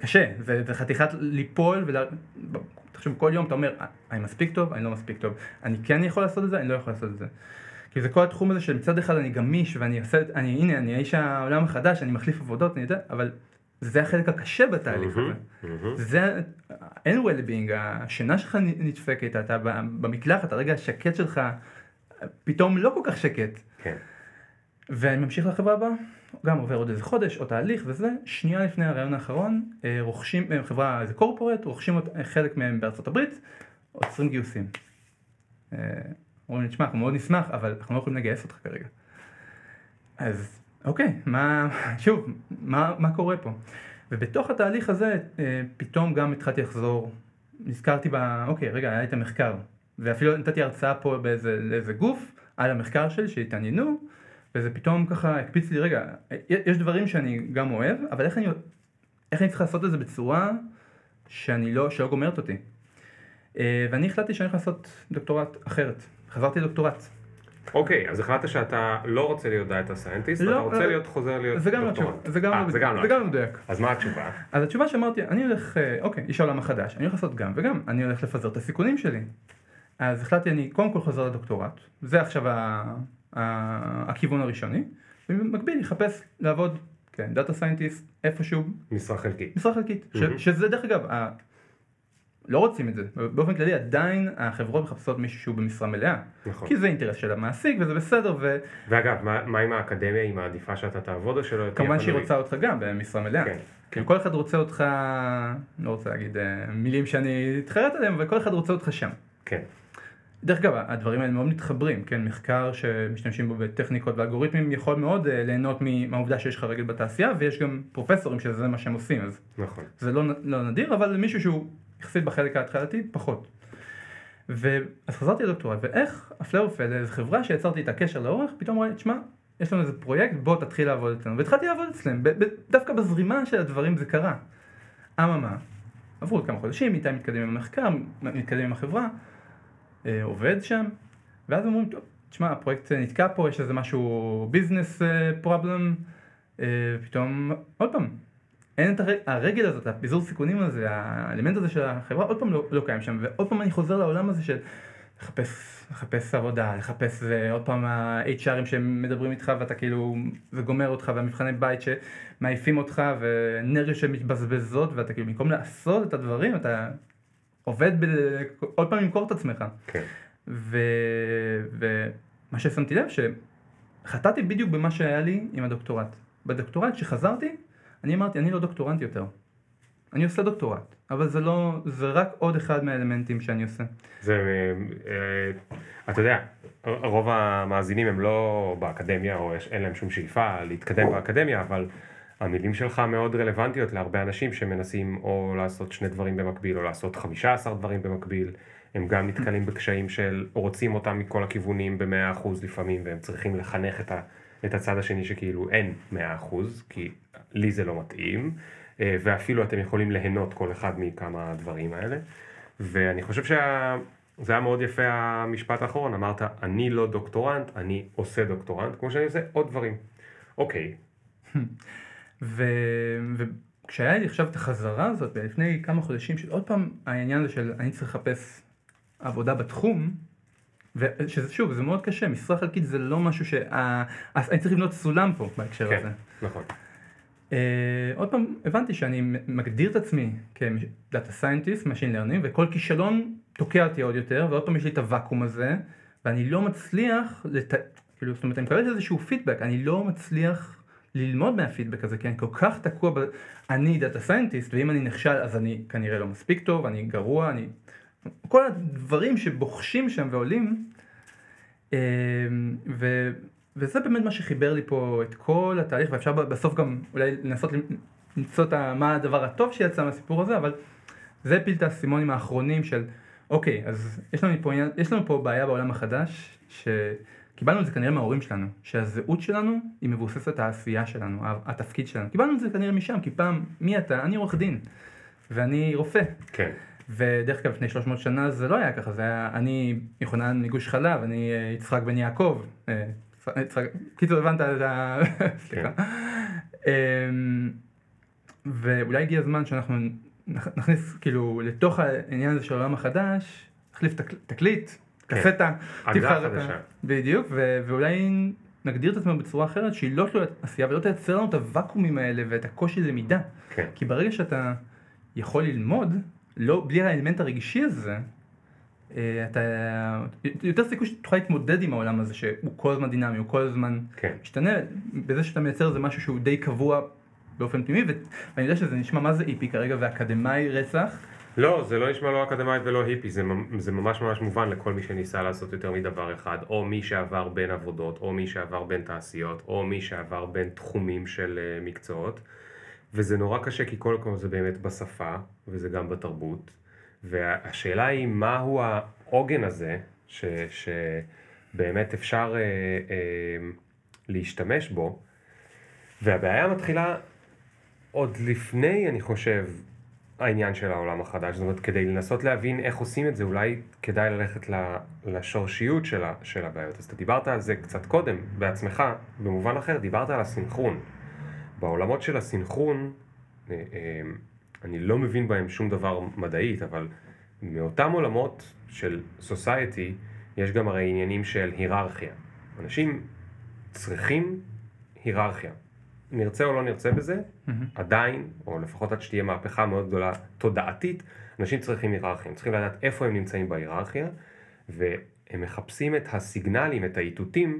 קשה, זה חתיכת ליפול, תחשוב, כל יום אתה אומר, אני מספיק טוב, אני לא מספיק טוב, אני כן יכול לעשות את זה, אני לא יכול לעשות את זה. כי זה כל התחום הזה שמצד אחד אני גמיש, ואני עושה, הנה, אני האיש העולם החדש, אני מחליף עבודות, אני יודע, אבל זה החלק הקשה בתהליך הזה. זה ה-L well-being, השינה שלך נדפקת, אתה במקלחת, הרגע השקט שלך פתאום לא כל כך שקט. כן. ואני ממשיך לחברה הבאה, גם עובר עוד איזה חודש, או תהליך וזה, שנייה לפני הרעיון האחרון, רוכשים, חברה איזה קורפורט, רוכשים חלק מהם בארצות הברית, עוצרים גיוסים. אומרים, תשמע, אנחנו מאוד נשמח, אבל אנחנו לא יכולים לגייס אותך כרגע. אז אוקיי, מה קורה פה? ובתוך התהליך הזה, פתאום גם התחלתי לחזור, נזכרתי אוקיי, רגע, היה לי את המחקר, ואפילו נתתי הרצאה פה באיזה גוף, על המחקר שלי, שהתעניינו, וזה פתאום ככה הקפיץ לי, רגע, יש דברים שאני גם אוהב, אבל איך אני צריך לעשות את זה בצורה שלא גומרת אותי? ואני החלטתי שאני הולך לעשות דוקטורט אחרת. חזרתי לדוקטורט. אוקיי, אז החלטת שאתה לא רוצה להיות דאטה סיינטיסט, אתה רוצה להיות חוזר להיות דוקטורט. זה גם מדויק. אז מה התשובה? אז התשובה שאמרתי, אני הולך, אוקיי, יש העולם החדש, אני הולך לעשות גם וגם, אני הולך לפזר את הסיכונים שלי. אז החלטתי, אני קודם כל חוזר לדוקטורט, זה עכשיו הכיוון הראשוני, ובמקביל יחפש לעבוד, כן, דאטה סיינטיסט, איפשהו. משרה חלקית. משרה חלקית, שזה דרך אגב, לא רוצים את זה. באופן כללי עדיין החברות מחפשות מישהו שהוא במשרה מלאה. נכון. כי זה אינטרס של המעסיק וזה בסדר ו... ואגב, מה עם האקדמיה, עם העדיפה שאתה תעבוד או שלא? כמובן שהיא רוצה אותך גם במשרה מלאה. כן. כי כל אחד רוצה אותך, לא רוצה להגיד מילים שאני אתחרט עליהם, אבל כל אחד רוצה אותך שם. כן. דרך אגב, הדברים האלה מאוד מתחברים, כן? מחקר שמשתמשים בו בטכניקות ואלגוריתמים יכול מאוד ליהנות מהעובדה שיש לך רגל בתעשייה, ויש גם פרופסורים שזה מה שהם עושים, אז נכון. זה לא נדיר, אבל מישהו שהוא יחסית בחלק ההתחלתי, פחות. אז חזרתי לדוקטורט, ואיך הפלא ופלא, איזו חברה שיצרתי את הקשר לאורך, פתאום אמרה לי, תשמע, יש לנו איזה פרויקט, בוא תתחיל לעבוד אצלנו. והתחלתי לעבוד אצלם, דווקא בזרימה של הדברים זה קרה. אממה, עברו כמה חודשים, איתי מתקדם עם המחקר, מתקדם עם החברה, עובד שם, ואז אומרים, טוב, תשמע, הפרויקט נתקע פה, יש איזה משהו ביזנס פרובלם, פתאום, עוד פעם, אין את הרגל הזאת, הפיזור סיכונים הזה, האלמנט הזה של החברה, עוד פעם לא קיים שם, ועוד פעם אני חוזר לעולם הזה של לחפש עבודה, לחפש עוד פעם ה-HR'ים שמדברים איתך ואתה כאילו, וגומר אותך, והמבחני בית שמעיפים אותך, ונרגל שמתבזבזות, ואתה כאילו, במקום לעשות את הדברים, אתה עובד עוד פעם למכור את עצמך. כן. ומה ששמתי לב, שחטאתי בדיוק במה שהיה לי עם הדוקטורט. בדוקטורט שחזרתי, אני אמרתי, אני לא דוקטורנט יותר. אני עושה דוקטורט, אבל זה רק עוד אחד מהאלמנטים שאני עושה. זה, אתה יודע, רוב המאזינים הם לא באקדמיה, או אין להם שום שאיפה להתקדם באקדמיה, אבל המילים שלך מאוד רלוונטיות להרבה אנשים שמנסים או לעשות 2 דברים במקביל, או לעשות 15 דברים במקביל. הם גם נתקלים בקשיים של רוצים אותם מכל הכיוונים ב-100% לפעמים, והם צריכים לחנך את הצד השני שכאילו אין 100%, כי לי זה לא מתאים, ואפילו אתם יכולים ליהנות כל אחד מכמה הדברים האלה. ואני חושב שזה היה מאוד יפה המשפט האחרון, אמרת, אני לא דוקטורנט, אני עושה דוקטורנט, כמו שאני עושה עוד דברים. אוקיי. וכשהיה לי עכשיו את החזרה הזאת, לפני כמה חודשים, שעוד פעם העניין הזה של אני צריך לחפש עבודה בתחום, ושוב, זה מאוד קשה, משרה חלקית זה לא משהו אני צריך לבנות סולם פה בהקשר הזה. כן, נכון. עוד פעם הבנתי שאני מגדיר את עצמי כדאטה סיינטיסט, משין לרנינג, וכל כישלון תוקע אותי עוד יותר, ועוד פעם יש לי את הוואקום הזה, ואני לא מצליח, כאילו, זאת אומרת, אני מקבל איזשהו פידבק, אני לא מצליח ללמוד מהפידבק הזה, כי אני כל כך תקוע, אני דאטה סיינטיסט, ואם אני נכשל, אז אני כנראה לא מספיק טוב, אני גרוע, כל הדברים שבוחשים שם ועולים, וזה באמת מה שחיבר לי פה את כל התהליך, ואפשר בסוף גם אולי לנסות למצוא מה הדבר הטוב שיצא מהסיפור הזה, אבל זה פיל את הסימונים האחרונים של, אוקיי, אז יש לנו פה בעיה בעולם החדש, שקיבלנו את זה כנראה מההורים שלנו, שהזהות שלנו היא מבוססת העשייה שלנו, התפקיד שלנו. קיבלנו את זה כנראה משם, כי פעם, מי אתה? אני עורך דין, ואני רופא. כן. ודרך כלל לפני 300 שנה זה לא היה ככה, זה היה, אני יוחנן מגוש חלב, אני יצחק בן יעקב, קיצור הבנת את ה... סליחה. ואולי הגיע הזמן שאנחנו נכניס כאילו לתוך העניין הזה של העולם החדש, נחליף תקליט, קסטה, תבחר את ה... בדיוק, ואולי נגדיר את עצמנו בצורה אחרת שהיא לא תלוית עשייה ולא תייצר לנו את הוואקומים האלה ואת הקושי למידה. כי ברגע שאתה יכול ללמוד, לא, בלי האלמנט הרגישי הזה, אתה יותר סיכוי שתוכל להתמודד עם העולם הזה, שהוא כל הזמן דינמי, הוא כל הזמן משתנה, בזה שאתה מייצר זה משהו שהוא די קבוע באופן פנימי, ואני יודע שזה נשמע מה זה היפי כרגע ואקדמאי רצח. לא, זה לא נשמע לא אקדמאי ולא היפי, זה ממש ממש מובן לכל מי שניסה לעשות יותר מדבר אחד, או מי שעבר בין עבודות, או מי שעבר בין תעשיות, או מי שעבר בין תחומים של מקצועות, וזה נורא קשה כי כל כך זה באמת בשפה, וזה גם בתרבות, והשאלה היא מהו העוגן הזה שבאמת אפשר להשתמש בו, והבעיה מתחילה עוד לפני, אני חושב, העניין של העולם החדש. זאת אומרת, כדי לנסות להבין איך עושים את זה, אולי כדאי ללכת לשורשיות של הבעיות. אז אתה דיברת על זה קצת קודם, בעצמך, במובן אחר, דיברת על הסינכרון. בעולמות של הסינכרון, אני לא מבין בהם שום דבר מדעית, אבל מאותם עולמות של סוסייטי, יש גם הרי עניינים של היררכיה. אנשים צריכים היררכיה. נרצה או לא נרצה בזה, עדיין, או לפחות עד שתהיה מהפכה מאוד גדולה תודעתית, אנשים צריכים היררכיה, הם צריכים לדעת איפה הם נמצאים בהיררכיה, והם מחפשים את הסיגנלים, את האיתותים,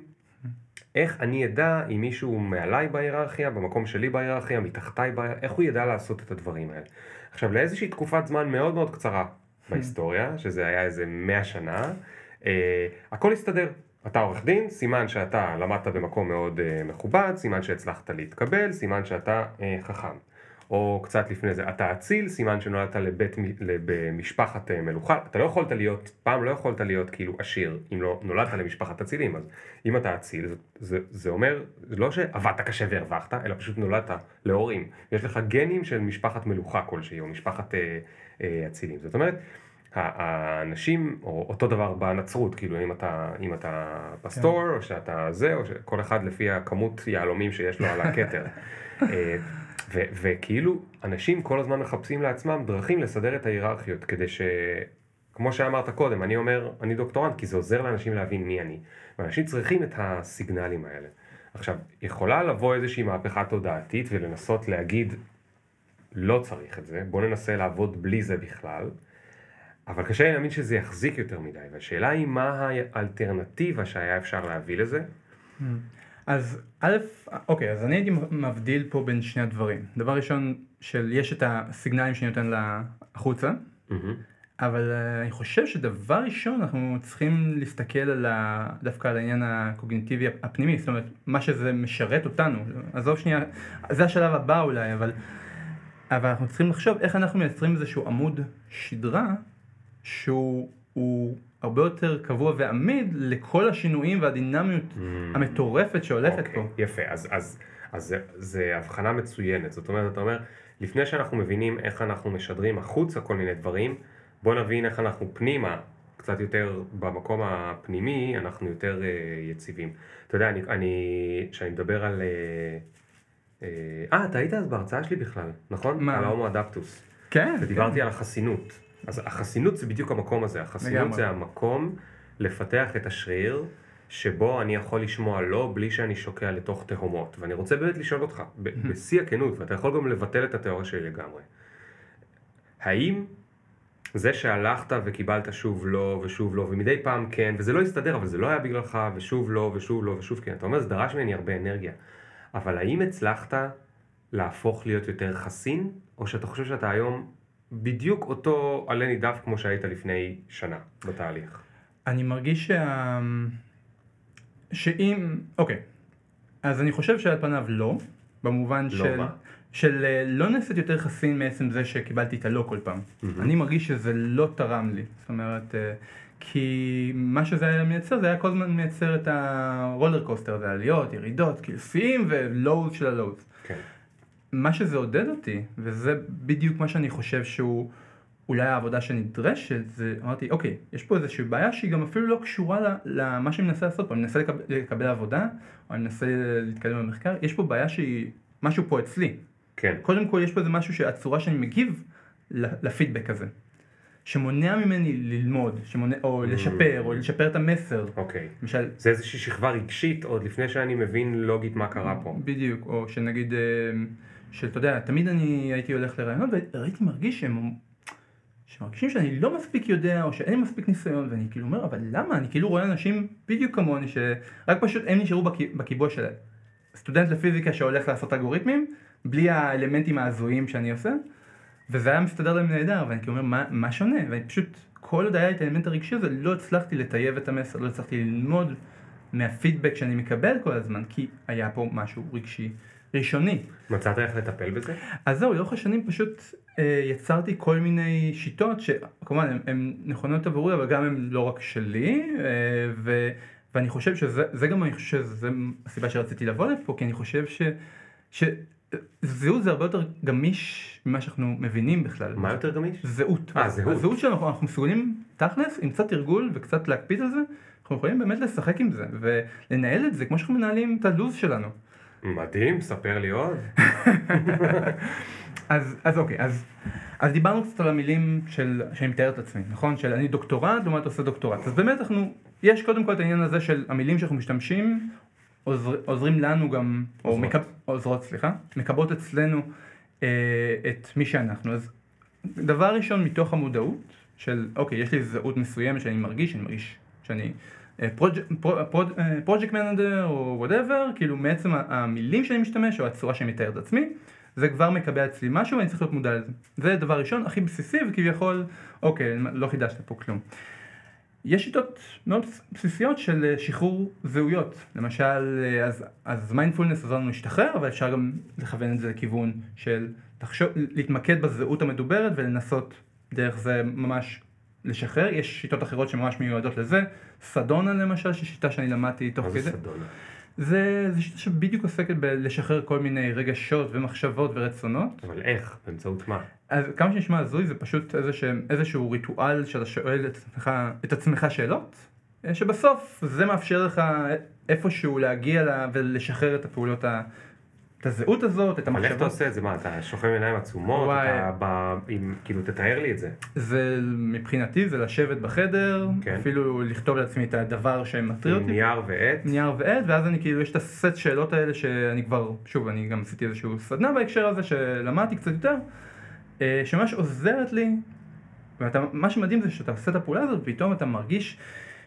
איך אני ידע אם מישהו מעליי בהיררכיה, במקום שלי בהיררכיה, מתחתיי בהיררכיה, איך הוא ידע לעשות את הדברים האלה. עכשיו, לאיזושהי תקופת זמן מאוד מאוד קצרה בהיסטוריה, שזה היה איזה 100 שנה, הכל הסתדר. אתה עורך דין, סימן שאתה למדת במקום מאוד מכובד, סימן שהצלחת להתקבל, סימן שאתה חכם. או קצת לפני זה, אתה אציל, סימן שנולדת במשפחת מלוכה. אתה לא יכולת להיות, פעם לא יכולת להיות כאילו עשיר, אם לא נולדת למשפחת אצילים. אז אם אתה אציל, זה אומר, זה לא שעבדת קשה והרווחת, אלא פשוט נולדת להורים. יש לך גנים של משפחת מלוכה כלשהי, או משפחת אצילים. זאת אומרת, האנשים, או אותו דבר בנצרות, כאילו אם אתה פסטור, או שאתה זה, או כל אחד לפי הכמות יעלומים שיש לו על הכתר. וכאילו, אנשים כל הזמן מחפשים לעצמם דרכים לסדר את ההיררכיות, כדי ש... כמו שאמרת קודם, אני אומר, אני דוקטורנט, כי זה עוזר לאנשים להבין מי אני. ואנשים צריכים את הסיגנלים האלה. עכשיו, יכולה לבוא איזושהי מהפכה תודעתית, ולנסות להגיד, לא צריך את זה, בוא ננסה לעבוד בלי זה בכלל, אבל קשה לי להאמין שזה יחזיק יותר מדי, והשאלה היא מה האלטרנטיבה שהיה אפשר להביא לזה? אז א', אוקיי, אז אני הייתי מבדיל פה בין שני הדברים. דבר ראשון, של יש את הסיגנלים שאני נותן לחוצה, אבל אני חושב שדבר ראשון אנחנו צריכים להסתכל על דווקא על העניין הקוגניטיבי הפנימי, זאת אומרת, מה שזה משרת אותנו. עזוב שנייה, זה השלב הבא אולי, אבל אנחנו צריכים לחשוב איך אנחנו מייצרים איזשהו עמוד שדרה, שהוא הרבה יותר קבוע ועמיד לכל השינויים והדינמיות המטורפת שהולכת פה. יפה, אז זה הבחנה מצוינת. זאת אומרת, אתה אומר, לפני שאנחנו מבינים איך אנחנו משדרים החוצה כל מיני דברים, בוא נבין איך אנחנו פנימה, קצת יותר במקום הפנימי, אנחנו יותר יציבים. אתה יודע, כשאני מדבר על... אתה היית אז בהרצאה שלי בכלל, נכון? על ההומו אדפטוס. כן. ודיברתי על החסינות. אז החסינות זה בדיוק המקום הזה, החסינות זה המקום לפתח את השריר שבו אני יכול לשמוע לא בלי שאני שוקע לתוך תהומות, ואני רוצה באמת לשאול אותך, בשיא הכנות, ואתה יכול גם לבטל את התיאוריה שלי לגמרי, האם זה שהלכת וקיבלת שוב לא ושוב לא ומדי פעם כן, וזה לא הסתדר אבל זה לא היה בגללך ושוב לא ושוב לא ושוב כן, אתה אומר זה דרש ממני הרבה אנרגיה, אבל האם הצלחת להפוך להיות יותר חסין, או שאתה חושב שאתה היום בדיוק אותו עלה נידף כמו שהיית לפני שנה בתהליך? אני מרגיש שאם, אוקיי, אז אני חושב שעל פניו לא, במובן של לא נעשית יותר חסין מעצם זה שקיבלתי את הלא כל פעם. אני מרגיש שזה לא תרם לי, זאת אומרת, כי מה שזה היה מייצר, זה היה כל הזמן מייצר את הרולר קוסטר, זה עליות, ירידות, כיסים ולואוז של הלואוז. כן. מה שזה עודד אותי, וזה בדיוק מה שאני חושב שהוא אולי העבודה שנדרשת, זה אמרתי, אוקיי, יש פה איזושהי בעיה שהיא גם אפילו לא קשורה למה שאני מנסה לעשות פה, אני מנסה לקבל עבודה, או אני מנסה להתקדם במחקר, יש פה בעיה שהיא משהו פה אצלי. כן. קודם כל יש פה איזה משהו שהצורה שאני מגיב לפידבק הזה, שמונע ממני ללמוד, או לשפר, או לשפר את המסר. אוקיי. זה איזושהי שכבה רגשית, עוד לפני שאני מבין לוגית מה קרה פה. בדיוק, או שנגיד... שאתה יודע, תמיד אני הייתי הולך לרעיונות, והייתי מרגיש שמרגישים שאני לא מספיק יודע, או שאין מספיק ניסיון, ואני כאילו אומר, אבל למה? אני כאילו רואה אנשים בדיוק כמוני, שרק פשוט הם נשארו בקיבוע שלהם. סטודנט לפיזיקה שהולך לעשות אלגוריתמים, בלי האלמנטים ההזויים שאני עושה, וזה היה מסתדר להם נהדר, ואני כאילו אומר, מה שונה? ואני פשוט, כל עוד היה את האלמנט הרגשי הזה, לא הצלחתי לטייב את המסר, לא הצלחתי ללמוד מהפידבק שאני מקבל כל הזמן, כי היה פה משהו רגשי ראשוני. מצאת איך לטפל בזה? אז זהו, לאורך השנים פשוט יצרתי כל מיני שיטות שכמובן הן נכונות עבורי, אבל גם הן לא רק שלי, ואני חושב שזה גם, אני חושב שזה הסיבה שרציתי לבוא לפה, כי אני חושב שזהות זה הרבה יותר גמיש ממה שאנחנו מבינים בכלל. מה יותר גמיש? זהות. הזהות שלנו, אנחנו מסוגלים תכלס עם קצת תרגול וקצת להקפיד על זה, אנחנו יכולים באמת לשחק עם זה ולנהל את זה כמו שאנחנו מנהלים את הלוז שלנו. מדהים, ספר לי עוד. אז אוקיי, אז דיברנו קצת על המילים שאני מתאר את עצמי, נכון? של אני דוקטורט, לעומת עושה דוקטורט. אז באמת אנחנו, יש קודם כל את העניין הזה של המילים שאנחנו משתמשים, עוזרים לנו גם, או עוזרות, סליחה, מקבלות אצלנו את מי שאנחנו. אז דבר ראשון מתוך המודעות, של אוקיי, יש לי זהות מסוימת שאני מרגיש שאני project manager או whatever, כאילו מעצם המילים שאני משתמש או הצורה שאני מתאר את עצמי, זה כבר מקבע אצלי משהו ואני צריך להיות מודע לזה. זה דבר ראשון הכי בסיסי וכביכול, אוקיי, לא חידשת פה כלום. יש שיטות מאוד בסיסיות של שחרור זהויות. למשל, אז מיינדפולנס עוזר לנו להשתחרר, אבל אפשר גם לכוון את זה לכיוון של להתמקד בזהות המדוברת ולנסות דרך זה ממש לשחרר. יש שיטות אחרות שממש מיועדות לזה, סדונה למשל, ששיטה שאני למדתי תוך כדי. סדונה. זה שיטה שבדיוק עוסקת בלשחרר כל מיני רגשות ומחשבות ורצונות. אבל איך? באמצעות מה? אז כמה שנשמע הזוי, זה פשוט איזשהו ריטואל שאתה שואל את עצמך שאלות, שבסוף זה מאפשר לך איפשהו להגיע לה ולשחרר את הפעולות את הזהות הזאת, את המחשבות. אבל איך אתה עושה את זה? מה, אתה שוכב עיניים עצומות? כאילו, תתאר לי את זה. זה, מבחינתי, זה לשבת בחדר, אפילו לכתוב לעצמי את הדבר שמטריע אותי. נייר ועט. נייר ועט, ואז אני כאילו, יש את הסט שאלות האלה שאני כבר, שוב, אני גם עשיתי איזשהו סדנה בהקשר הזה, שלמדתי קצת יותר, שממש עוזרת לי, ומה שמדהים זה שאתה עושה את הפעולה הזאת, פתאום אתה מרגיש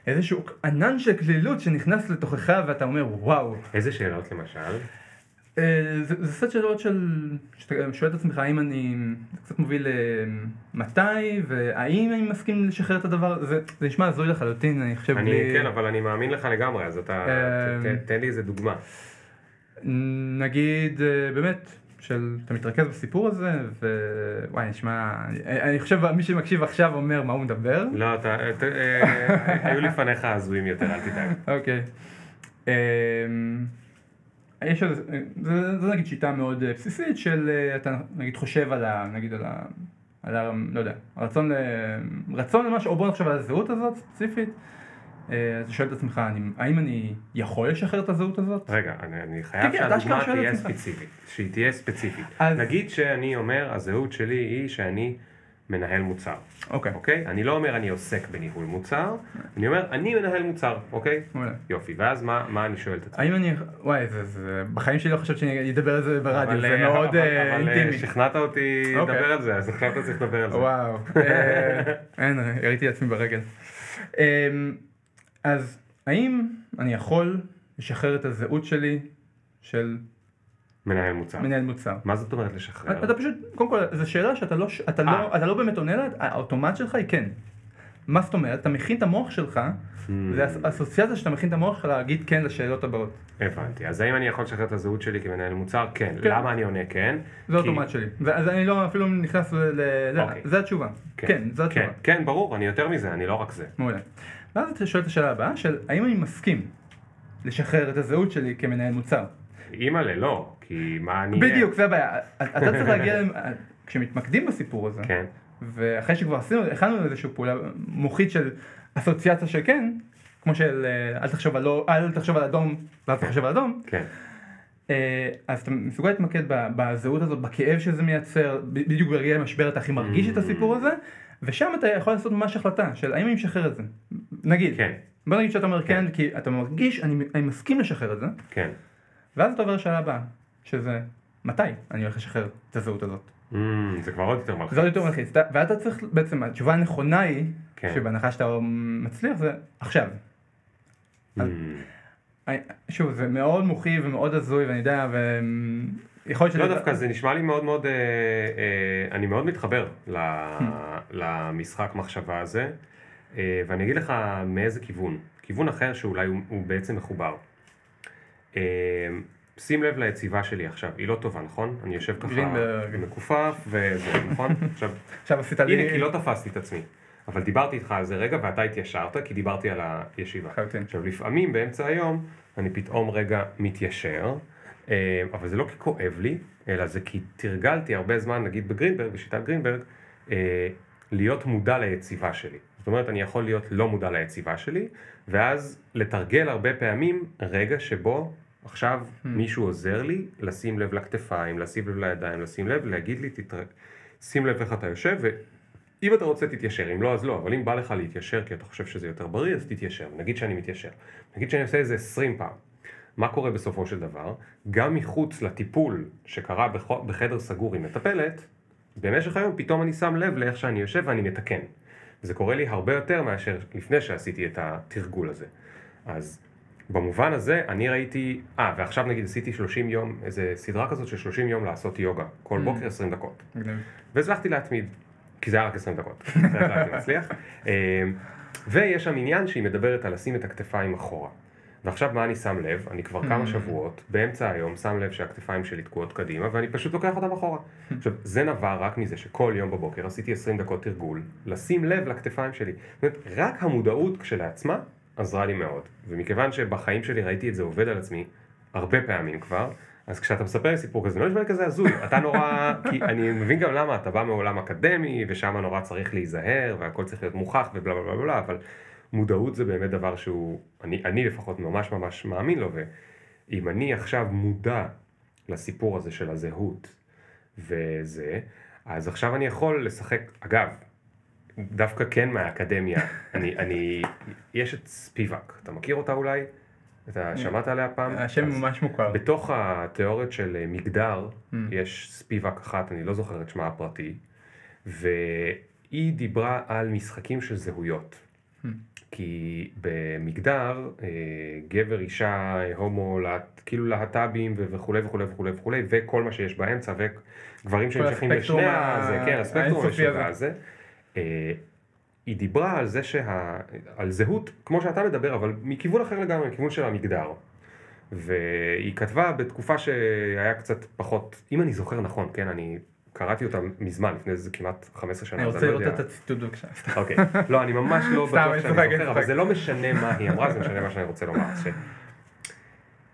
איזשהו ענן של כלילות שנכנס לתוכך, ואתה אומר, וואו. איזה שאלות למשל? זה סט שאלות שאתה שואל את עצמך, האם אני, זה קצת מוביל למתי, והאם אני מסכים לשחרר את הדבר, זה נשמע הזוי לחלוטין, אני חושב בלי... כן, אבל אני מאמין לך לגמרי, אז אתה, תן לי איזה דוגמה. נגיד, באמת, אתה מתרכז בסיפור הזה, ווואי, נשמע, אני חושב, מי שמקשיב עכשיו אומר מה הוא מדבר. לא, אתה, היו לפניך הזויים יותר, אל תדאג. אוקיי. יש, זה נגיד שיטה מאוד בסיסית של אתה נגיד חושב על לא יודע, רצון למשהו, או בוא נחשב על הזהות הזאת ספציפית, אז שואל את עצמך, האם אני יכול לשחרר את הזהות הזאת? רגע, אני חייב שהדוגמה תהיה ספציפית, שהיא תהיה ספציפית. נגיד שאני אומר, הזהות שלי היא שאני מנהל מוצר. אוקיי? אני לא אומר אני עוסק בניהול מוצר, אני אומר אני מנהל מוצר, אוקיי? יופי, ואז מה אני שואל את עצמי? האם אני, וואי, בחיים שלי לא חושב שאני אדבר על זה ברדיו, זה מאוד אינטימי. אבל שכנעת אותי לדבר על זה, אז החלטת צריך לדבר על זה. וואו, אין, הראיתי לעצמי ברגל. אז האם אני יכול לשחרר את הזהות שלי של... מנהל מוצר. מנהל מוצר. מה זאת אומרת לשחרר? אתה פשוט, קודם כל, זו שאלה שאתה לא באמת עונה לה, האוטומט שלך היא כן. מה זאת אומרת? אתה מכין את המוח שלך, זה האסוציאציה שאתה מכין את המוח שלך להגיד כן לשאלות הבאות. הבנתי. אז האם אני יכול לשחרר את הזהות שלי כמנהל מוצר? כן. למה אני עונה כן? זה האוטומט שלי. אז אני לא אפילו נכנס ל... זה התשובה. כן, זה התשובה. כן, ברור, אני יותר מזה, אני לא רק זה. מעולה. ואז אתה שואל את השאלה הבאה, של האם אני מסכים לשחרר את הזהות שלי כמנהל מוצר? אימא'לה, לא, כי מה אני... בדיוק, זה הבעיה. אתה צריך להגיע, כשמתמקדים בסיפור הזה, ואחרי שכבר עשינו, הכנו איזושהי פעולה מוחית של אסוציאציה של כן, כמו של אל תחשוב על אדום, ואז תחשוב על אדום, אז אתה מסוגל להתמקד בזהות הזאת, בכאב שזה מייצר, בדיוק ברגעי המשבר אתה הכי מרגיש את הסיפור הזה, ושם אתה יכול לעשות ממש החלטה של האם אני משחרר את זה. נגיד, בוא נגיד שאתה אומר כן, כי אתה מרגיש, אני מסכים לשחרר את זה, ואז אתה עובר לשאלה הבאה, שזה מתי אני הולך לשחרר את הזהות הזאת. זה כבר עוד יותר מלחיץ. זה עוד יותר מלחיץ, ואתה צריך, בעצם התשובה הנכונה היא, שבהנחה שאתה מצליח, זה עכשיו. שוב, זה מאוד מוחי ומאוד הזוי, ואני יודע, לא דווקא, זה נשמע לי מאוד מאוד, אני מאוד מתחבר למשחק מחשבה הזה, ואני אגיד לך מאיזה כיוון, כיוון אחר שאולי הוא בעצם מחובר. שים לב ליציבה שלי עכשיו, היא לא טובה, נכון? אני יושב ככה מקופף, וזה, נכון? עכשיו עשית לי... הנה, כי לא תפסתי את עצמי, אבל דיברתי איתך על זה רגע, ואתה התיישרת, כי דיברתי על הישיבה. עכשיו, לפעמים באמצע היום, אני פתאום רגע מתיישר, אבל זה לא כי כואב לי, אלא זה כי תרגלתי הרבה זמן, נגיד בגרינברג, בשיטת גרינברג, להיות מודע ליציבה שלי. זאת אומרת, אני יכול להיות לא מודע ליציבה שלי, ואז לתרגל הרבה פעמים רגע שבו עכשיו מישהו עוזר לי לשים לב לכתפיים, לשים לב לידיים, לשים לב, להגיד לי, שים לב איך אתה יושב, ואם אתה רוצה תתיישר, אם לא אז לא, אבל אם בא לך להתיישר כי אתה חושב שזה יותר בריא, אז תתיישר. נגיד שאני מתיישר, נגיד שאני עושה איזה 20 פעם. מה קורה בסופו של דבר? גם מחוץ לטיפול שקרה בחדר סגור עם מטפלת, במשך היום פתאום אני שם לב לאיך שאני יושב ואני מתקן. זה קורה לי הרבה יותר מאשר לפני שעשיתי את התרגול הזה. אז במובן הזה אני ראיתי, ועכשיו נגיד עשיתי 30 יום, איזה סדרה כזאת של 30 יום לעשות יוגה, כל בוקר 20 דקות. והצלחתי להתמיד, כי זה היה רק 20 דקות. זה הייתי מצליח. ויש שם עניין שהיא מדברת על לשים את הכתפיים אחורה. ועכשיו מה אני שם לב? אני כבר כמה שבועות, באמצע היום, שם לב שהכתפיים שלי תקועות קדימה, ואני פשוט לוקח אותם אחורה. עכשיו, זה נבע רק מזה שכל יום בבוקר עשיתי 20 דקות תרגול, לשים לב לכתפיים שלי. זאת אומרת, רק המודעות כשלעצמה עזרה לי מאוד. ומכיוון שבחיים שלי ראיתי את זה עובד על עצמי הרבה פעמים כבר, אז כשאתה מספר סיפור כזה, לא נשמע לי כזה הזוי, אתה נורא, כי אני מבין גם למה, אתה בא מעולם אקדמי, ושם נורא צריך להיזהר, והכל צריך להיות מוכח, ובלה בלה בלה בלה, אבל מודעות זה באמת דבר שהוא, אני לפחות ממש ממש מאמין לו, ואם אני עכשיו מודע לסיפור הזה של הזהות וזה, אז עכשיו אני יכול לשחק, אגב, דווקא כן מהאקדמיה, יש את ספיבק, אתה מכיר אותה אולי? אתה שמעת עליה פעם? השם ממש מוכר. בתוך התיאוריות של מגדר, יש ספיבק אחת, אני לא זוכר את שמה הפרטי, והיא דיברה על משחקים של זהויות. כי במגדר, גבר, אישה, הומו, כאילו להט"בים וכו' וכו' וכו' וכו' וכל מה שיש באמצע וגברים שנמשכים לשני הזה, כן, הספקטרום הזה. היא דיברה על זה על זהות, כמו שאתה מדבר, אבל מכיוון אחר לגמרי, מכיוון של המגדר. והיא כתבה בתקופה שהיה קצת פחות, אם אני זוכר נכון, כן, אני קראתי אותה מזמן, לפני זה כמעט 15 שנה. אני רוצה לראות את הציטוט בבקשה. אוקיי. לא, אני ממש לא בטוח שאני זוכר, אבל זה לא משנה מה היא אמרה, זה משנה מה שאני רוצה לומר.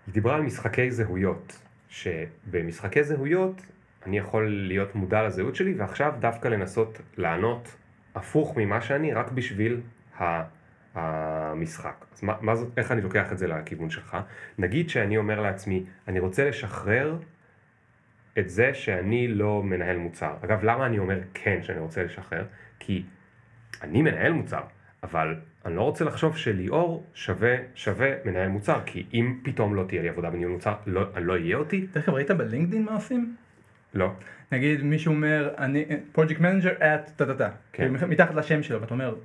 היא דיברה על משחקי זהויות, שבמשחקי זהויות אני יכול להיות מודע לזהות שלי, ועכשיו דווקא לנסות לענות הפוך ממה שאני, רק בשביל המשחק. אז איך אני לוקח את זה לכיוון שלך? נגיד שאני אומר לעצמי, אני רוצה לשחרר את זה שאני לא מנהל מוצר. אגב, למה אני אומר כן שאני רוצה לשחרר? כי אני מנהל מוצר, אבל אני לא רוצה לחשוב שליאור שווה מנהל מוצר, כי אם פתאום לא תהיה לי עבודה בניהול מוצר, לא יהיה אותי. תכף ראית בלינקדין מה עושים? לא. נגיד מישהו אומר, אני project manager at תתתה. מתחת לשם שלו, ואתה אומר,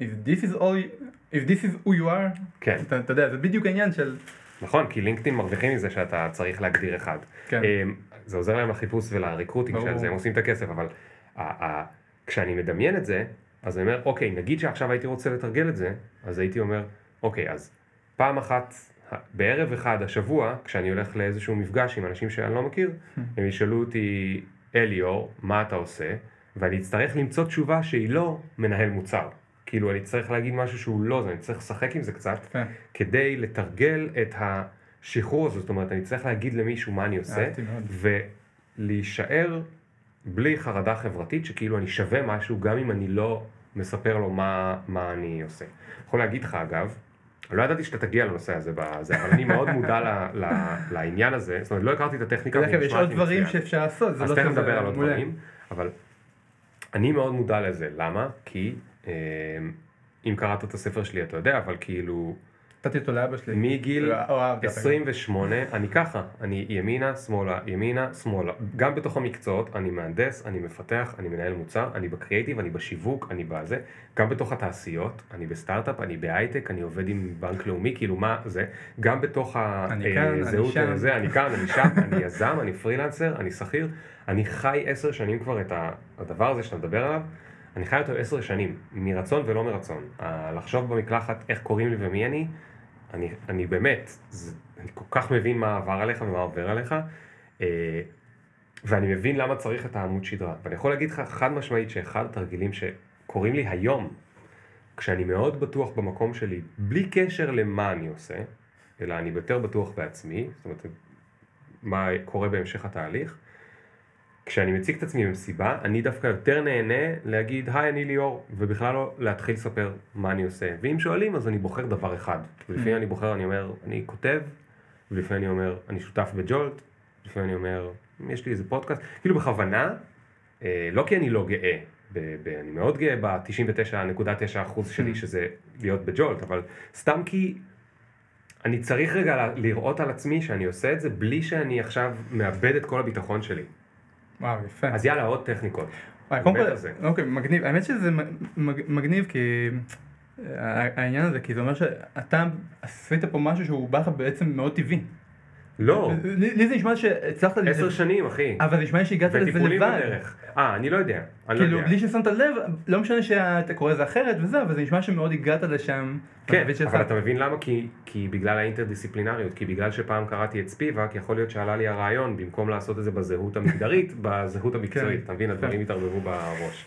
if this is who you are, אתה יודע, זה בדיוק העניין של... נכון, כי לינקדין מרוויחים מזה שאתה צריך להגדיר אחד. כן. זה עוזר להם לחיפוש ולריקרוטינג של זה, הם עושים את הכסף, אבל כשאני מדמיין את זה, אז אני אומר, אוקיי, נגיד שעכשיו הייתי רוצה לתרגל את זה, אז הייתי אומר, אוקיי, אז פעם אחת, בערב אחד השבוע, כשאני הולך לאיזשהו מפגש עם אנשים שאני לא מכיר, הם ישאלו אותי, אליאור, מה אתה עושה? ואני אצטרך למצוא תשובה שהיא לא מנהל מוצר. כאילו, אני צריך להגיד משהו שהוא לא, אני צריך לשחק עם זה קצת, כדי לתרגל את שחרור, זאת אומרת, אני צריך להגיד למישהו מה אני עושה, ולהישאר בלי חרדה חברתית, שכאילו אני שווה משהו, גם אם אני לא מספר לו מה אני עושה. אני יכול להגיד לך, אגב, לא ידעתי שאתה תגיע לנושא הזה, אבל אני מאוד מודע לעניין הזה, זאת אומרת, לא הכרתי את הטכניקה. יש עוד דברים שאפשר לעשות, אז תכף נדבר על עוד דברים, אבל אני מאוד מודע לזה. למה? כי אם קראת את הספר שלי, אתה יודע, אבל כאילו... נתתי אותו לאבא שלי. מגיל 28, אני ככה, אני ימינה, שמאלה, ימינה, שמאלה. גם בתוך המקצועות, אני מהנדס, אני מפתח, אני מנהל מוצר, אני בקריאיטיב, אני בשיווק, אני בזה. גם בתוך התעשיות, אני בסטארט-אפ, אני בהייטק, אני עובד עם בנק לאומי, כאילו מה זה? גם בתוך הזהות הזה, אני כאן, אני שם, אני יזם, אני פרילנסר, אני שכיר. אני חי 10 שנים כבר את הדבר הזה שאתה מדבר עליו. אני חי אותו 10 שנים, מרצון ולא מרצון. לחשוב במקלחת איך קוראים לי ומי אני, אני באמת, אני כל כך מבין מה עבר עליך ומה עובר עליך, ואני מבין למה צריך את העמוד שדרה. ואני יכול להגיד לך חד משמעית שאחד התרגילים שקוראים לי היום, כשאני מאוד בטוח במקום שלי, בלי קשר למה אני עושה, אלא אני יותר בטוח בעצמי, זאת אומרת, מה קורה בהמשך התהליך, כשאני מציג את עצמי במסיבה, אני דווקא יותר נהנה להגיד, היי, אני ליאור, ובכלל לא להתחיל לספר מה אני עושה. ואם שואלים, אז אני בוחר דבר אחד. ולפעמים אני בוחר, אני אומר, אני כותב, ולפעמים אני אומר, אני שותף בג'ולט, ולפעמים אני אומר, יש לי איזה פודקאסט. כאילו בכוונה, לא כי אני לא גאה, אני מאוד גאה ב-99.9% שלי, שזה להיות בג'ולט, אבל סתם כי אני צריך רגע לראות על עצמי שאני עושה את זה, בלי שאני עכשיו מאבד את כל הביטחון שלי. וואו, יפה. אז יאללה, עוד טכניקות. אוקיי, מגניב. האמת שזה מגניב כי העניין הזה, כי זה אומר שאתה עשית פה משהו שהוא בא לך בעצם מאוד טבעי. לא. לי זה נשמע שהצלחת... 10 שנים, אחי. אבל זה נשמע שהגעת לזה לבד. וטיפולים בדרך. אני לא יודע. כאילו, בלי ששמת לב, לא משנה שאתה קורא זה אחרת וזה, אבל זה נשמע שמאוד הגעת לשם. כן, אבל אתה מבין למה? כי בגלל האינטרדיסציפלינריות, כי בגלל שפעם קראתי את ספיבק, יכול להיות שעלה לי הרעיון, במקום לעשות את זה בזהות המגדרית, בזהות המקצועית. אתה מבין, הדברים התערבבו בראש.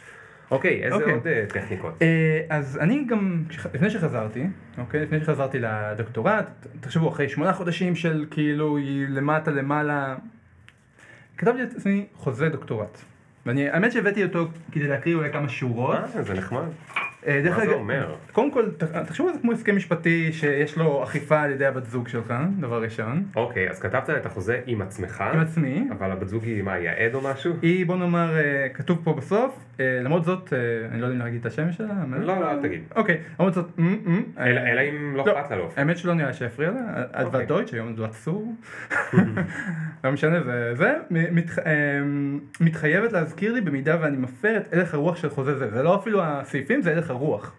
אוקיי, איזה עוד טכניקות? אז אני גם, לפני שחזרתי לדוקטורט, תחשבו, אחרי 8 חודשים של כאילו למטה למעלה, כתבתי את עצמי חוזה דוקטורט. ואני, האמת שהבאתי אותו כדי להקריא אולי כמה שורות. זה נחמד. מה זה אומר? קודם כל, תחשבו על זה כמו הסכם משפטי שיש לו אכיפה על ידי הבת זוג שלך, דבר ראשון. אוקיי, אז כתבת את החוזה עם עצמך. עם עצמי. אבל הבת זוג היא מה, יעד או משהו? היא, בוא נאמר, כתוב פה בסוף, למרות זאת, אני לא יודע אם להגיד את השם שלה. לא, אל תגיד. אוקיי, למרות זאת, אלא אם לא אכפת לה לא. האמת שלא נראה שהפריע לה, עד ודויטש, היום זה אסור. לא משנה, זה מתחייבת להזכיר לי במידה ואני מפר את הלך הרוח של חוזה זה. זה לא אפילו הסעיפים, זה הלך הרוח.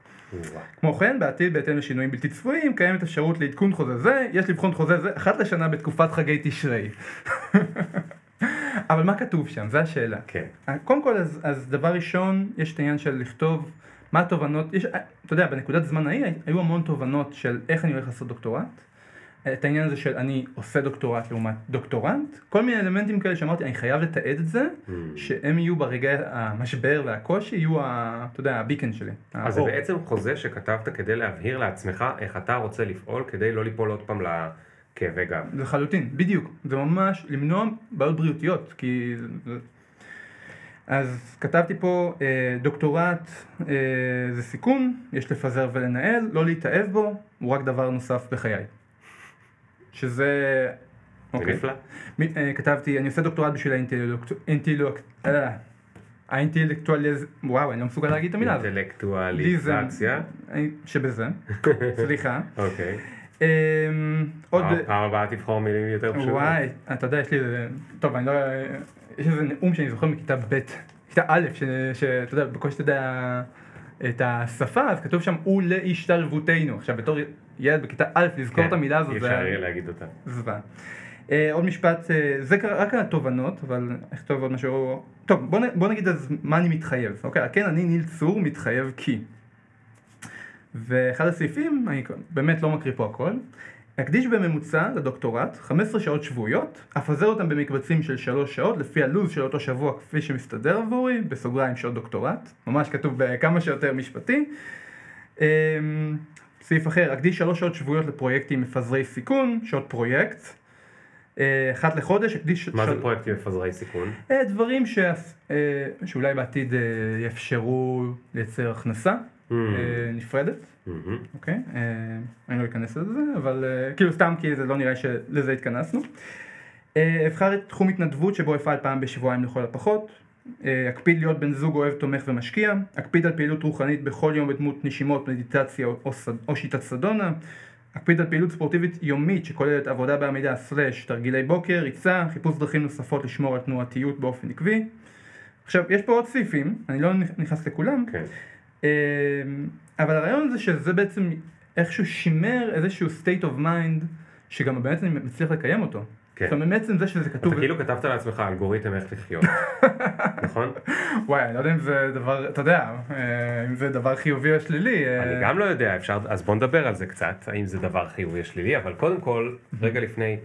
כמו כן, בעתיד בהתאם לשינויים בלתי צפויים, קיימת אפשרות לעדכון חוזה זה, יש לבחון חוזה זה אחת לשנה בתקופת חגי תשרי. אבל מה כתוב שם? זו השאלה. כן. קודם כל, אז דבר ראשון, יש את העניין של לכתוב מה התובנות, אתה יודע, בנקודת זמן ההיא, היו המון תובנות של איך אני הולך לעשות דוקטורט, את העניין הזה של אני עושה דוקטורט לעומת דוקטורנט, כל מיני אלמנטים כאלה שאמרתי, אני חייב לתעד את זה, שהם יהיו ברגע המשבר והקושי, יהיו, אתה יודע, הביקן שלי. אז זה בעצם חוזה שכתבת כדי להבהיר לעצמך איך אתה רוצה לפעול, כדי לא ליפול עוד פעם לכאבי גב. לחלוטין, בדיוק. זה ממש למנוע בעיות בריאותיות, כי... אז כתבתי פה, דוקטורט זה סיכון, יש לפזר ולנהל, לא להתאהב בו, הוא רק דבר נוסף בחיי. שזה... נפלא. כתבתי, אני עושה דוקטורט בשביל האינטלקטואליזם, וואו, אני לא מסוגל להגיד את המילה הזאת. אינטלקטואליזציה. שבזה, סליחה. אוקיי. עוד... פעם הבאה תבחור מילים יותר פשוט. וואי, אתה יודע, יש לי איזה... טוב, אני לא... יש איזה נאום שאני זוכר מכיתה ב', כיתה א', שאתה יודע, בקושי אתה יודע את השפה, אז כתוב שם, הוא להשתלבותנו. עכשיו, בתור... ילד בכיתה א', לזכור את המילה הזאת. אפשר יהיה להגיד אותה. זווה. עוד משפט, זה רק על התובנות, אבל איך טוב עוד משהו... טוב, בוא נגיד אז מה אני מתחייב. אוקיי, כן, אני ניל צור מתחייב כי. ואחד הסעיפים, אני באמת לא מקריא פה הכל, אקדיש בממוצע לדוקטורט 15 שעות שבועיות, אפזר אותם במקבצים של 3 שעות, לפי הלוז של אותו שבוע כפי שמסתדר עבורי, בסוגריים שעות דוקטורט, ממש כתוב בכמה שיותר משפטי. סעיף אחר, אקדיש 3 שעות שבועיות לפרויקטים מפזרי סיכון, שעות פרויקט, אחת לחודש, אקדיש... מה זה פרויקטים מפזרי סיכון? דברים שאולי בעתיד יאפשרו לייצר הכנסה נפרדת, אוקיי? אני לא אכנס לזה, אבל כאילו סתם כי זה לא נראה שלזה התכנסנו. אבחר את תחום התנדבות שבו אפעל פעם בשבועיים לכל הפחות, אקפיד להיות בן זוג אוהב, תומך ומשקיע, אקפיד על פעילות רוחנית בכל יום בדמות נשימות, מדיטציה או שיטת סדונה, אקפיד על פעילות ספורטיבית יומית שכוללת עבודה בעמידה / תרגילי בוקר, ריצה, חיפוש דרכים נוספות לשמור על תנועתיות באופן עקבי. עכשיו, יש פה עוד סעיפים, אני לא נכנס לכולם, אבל הרעיון זה שזה בעצם איכשהו שימר איזשהו state of mind שגם באמת אני מצליח לקיים אותו. זאת אומרת, בעצם זה שזה כתוב... אתה כאילו כתבת לעצמך אלגוריתם איך לחיות, נכון? וואי, אני לא יודע אם זה דבר, אתה יודע, אם זה דבר חיובי או שלילי. אני גם לא יודע, אפשר, אז בוא נדבר על זה קצת, האם זה דבר חיובי או שלילי, אבל קודם כל, רגע לפני,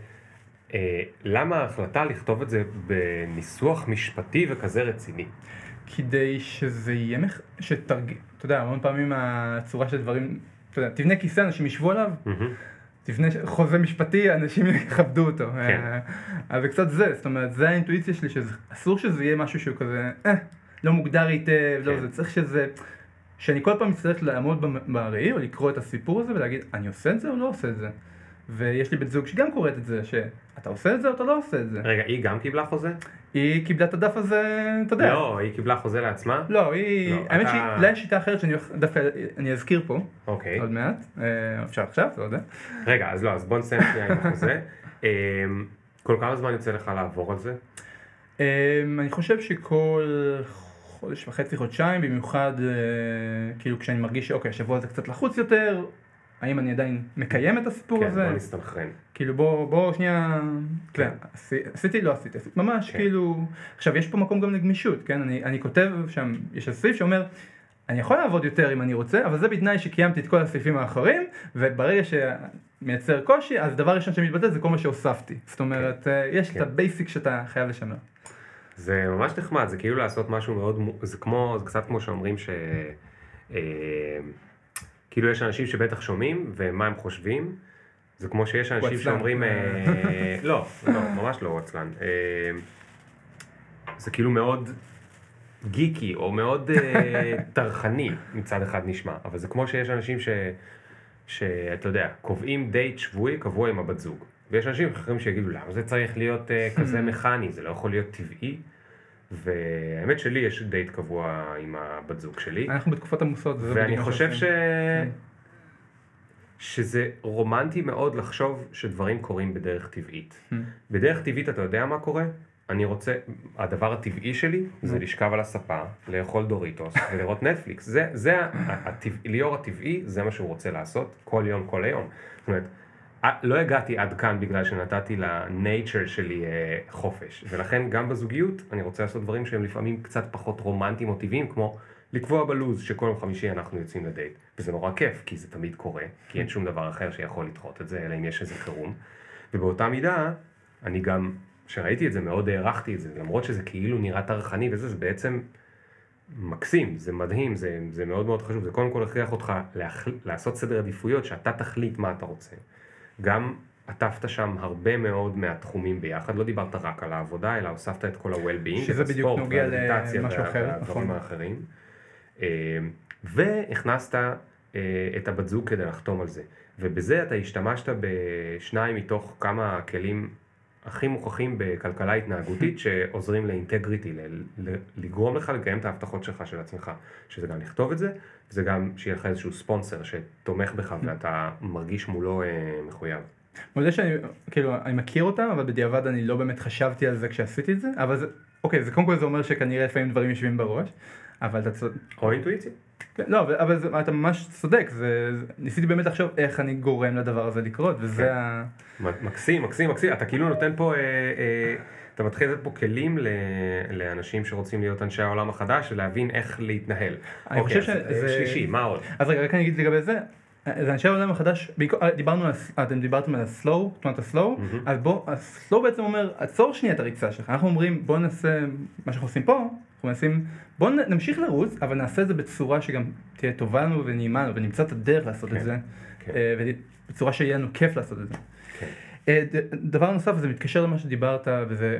למה ההחלטה לכתוב את זה בניסוח משפטי וכזה רציני? כדי שזה יהיה, שתרגיל, אתה יודע, המון פעמים הצורה של דברים, אתה יודע, תבנה כיסא, אנשים ישבו עליו, תבנה חוזה משפטי, אנשים יכבדו אותו. אבל קצת זה, זאת אומרת, זה האינטואיציה שלי, שאסור שזה יהיה משהו שהוא כזה, לא מוגדר היטב, לא, זה צריך שזה, שאני כל פעם מצטרך לעמוד בראי, או לקרוא את הסיפור הזה, ולהגיד, אני עושה את זה או לא עושה את זה? ויש לי בת זוג שגם קוראת את זה, שאתה עושה את זה או אתה לא עושה את זה. רגע, היא גם קיבלה חוזה? היא קיבלה את הדף הזה, אתה יודע. לא, היא קיבלה חוזה לעצמה? לא, היא... האמת שהיא שיטה אחרת שאני דווקא, אני אזכיר פה. אוקיי. עוד מעט. אפשר עכשיו, לא יודע. רגע, אז לא, אז בוא נסיים עם החוזה. כל כמה זמן יוצא לך לעבור על זה? אני חושב שכל חודש וחצי, חודשיים, במיוחד, כאילו כשאני מרגיש שאוקיי, השבוע הזה קצת לחוץ יותר, האם אני עדיין מקיים את הסיפור הזה? כן, בוא נסתמכרן. כאילו בוא שנייה, עשיתי, לא עשיתי, ממש כאילו, עכשיו יש פה מקום גם לגמישות, כן? אני כותב שם, יש סעיף שאומר, אני יכול לעבוד יותר אם אני רוצה, אבל זה בתנאי שקיימתי את כל הסעיפים האחרים, וברגע שמייצר קושי, אז דבר ראשון שמתבטא זה כל מה שהוספתי. זאת אומרת, יש את הבייסיק שאתה חייב לשמר. זה ממש נחמד, זה כאילו לעשות משהו מאוד, זה קצת כמו שאומרים ש... כאילו יש אנשים שבטח שומעים, ומה הם חושבים, זה כמו שיש אנשים שאומרים, לא, ממש לא עצלן, זה כאילו מאוד גיקי, או מאוד טרחני מצד אחד נשמע, אבל זה כמו שיש אנשים שאתה יודע, קובעים דייט שבועי, קבוע עם הבת זוג, ויש אנשים אחרים שיגידו, למה זה צריך להיות כזה מכני, זה לא יכול להיות טבעי, והאמת שלי יש דייט קבוע עם הבת זוג שלי. אנחנו בתקופת עמוסות. ואני חושב שזה רומנטי מאוד לחשוב שדברים קורים בדרך טבעית. בדרך טבעית אתה יודע מה קורה? אני רוצה, הדבר הטבעי שלי זה לשכב על הספה, לאכול דוריטוס ולראות נטפליקס. זה ליאור הטבעי, זה מה שהוא רוצה לעשות כל יום, כל היום. זאת אומרת, לא הגעתי עד כאן בגלל שנתתי לנייצ'ר שלי חופש, ולכן גם בזוגיות אני רוצה לעשות דברים שהם לפעמים קצת פחות רומנטיים או טבעיים, כמו לקבוע בלוז שכל יום חמישי אנחנו יוצאים לדייט, וזה נורא כיף, כי זה תמיד קורה, כי אין שום דבר אחר שיכול לדחות את זה, אלא אם יש איזה חירום. ובאותה מידה, אני גם, שראיתי את זה, מאוד הערכתי את זה, למרות שזה כאילו נראה תרחני, וזה זה בעצם מקסים, זה מדהים, זה מאוד מאוד חשוב, זה קודם כל הכריח אותך לעשות סדר עדיפויות, שאתה תחליט מה אתה רוצה. גם עטפת שם הרבה מאוד מהתחומים ביחד, לא דיברת רק על העבודה, אלא הוספת את כל ה-well-being, שזה בדיוק נוגע למשהו אחר, והדברים האחרים. והכנסת את הבת זוג כדי לחתום על זה. ובזה אתה השתמשת בשניים מתוך כמה כלים הכי מוכחים בכלכלה התנהגותית, שעוזרים לאינטגריטי, לגרום לך לקיים את ההבטחות שלך של עצמך, שזה גם לכתוב את זה, זה גם שיהיה לך איזשהו ספונסר שתומך בך ואתה מרגיש מולו מחויב. מודה שאני, כאילו, אני מכיר אותם, אבל בדיעבד אני לא באמת חשבתי על זה כשעשיתי את זה, אבל זה, אוקיי, זה קודם כל זה אומר שכנראה לפעמים דברים יושבים בראש, אבל אתה צודק. או אינטואיציה. לא, אבל אתה ממש צודק, ניסיתי באמת לחשוב איך אני גורם לדבר הזה לקרות, וזה ה... מקסים, מקסים, מקסים, אתה כאילו נותן פה... אתה מתחיל לתת פה כלים לאנשים שרוצים להיות אנשי העולם החדש, להבין איך להתנהל. אוקיי, אז שלישי, מה עוד? אז רגע, רק אני אגיד לגבי זה, זה אנשי העולם החדש, אתם דיברתם על הסלואו, תנועת הסלואו, אז הסלואו בעצם אומר, עצור שנייה את הריצה שלך, אנחנו אומרים, בוא נעשה מה שאנחנו עושים פה, אנחנו מנסים, בוא נמשיך לרוץ, אבל נעשה את זה בצורה שגם תהיה טובה לנו ונעימה לנו, ונמצא את הדרך לעשות את זה, בצורה שיהיה לנו כיף לעשות את זה. דבר נוסף, זה מתקשר למה שדיברת, וזה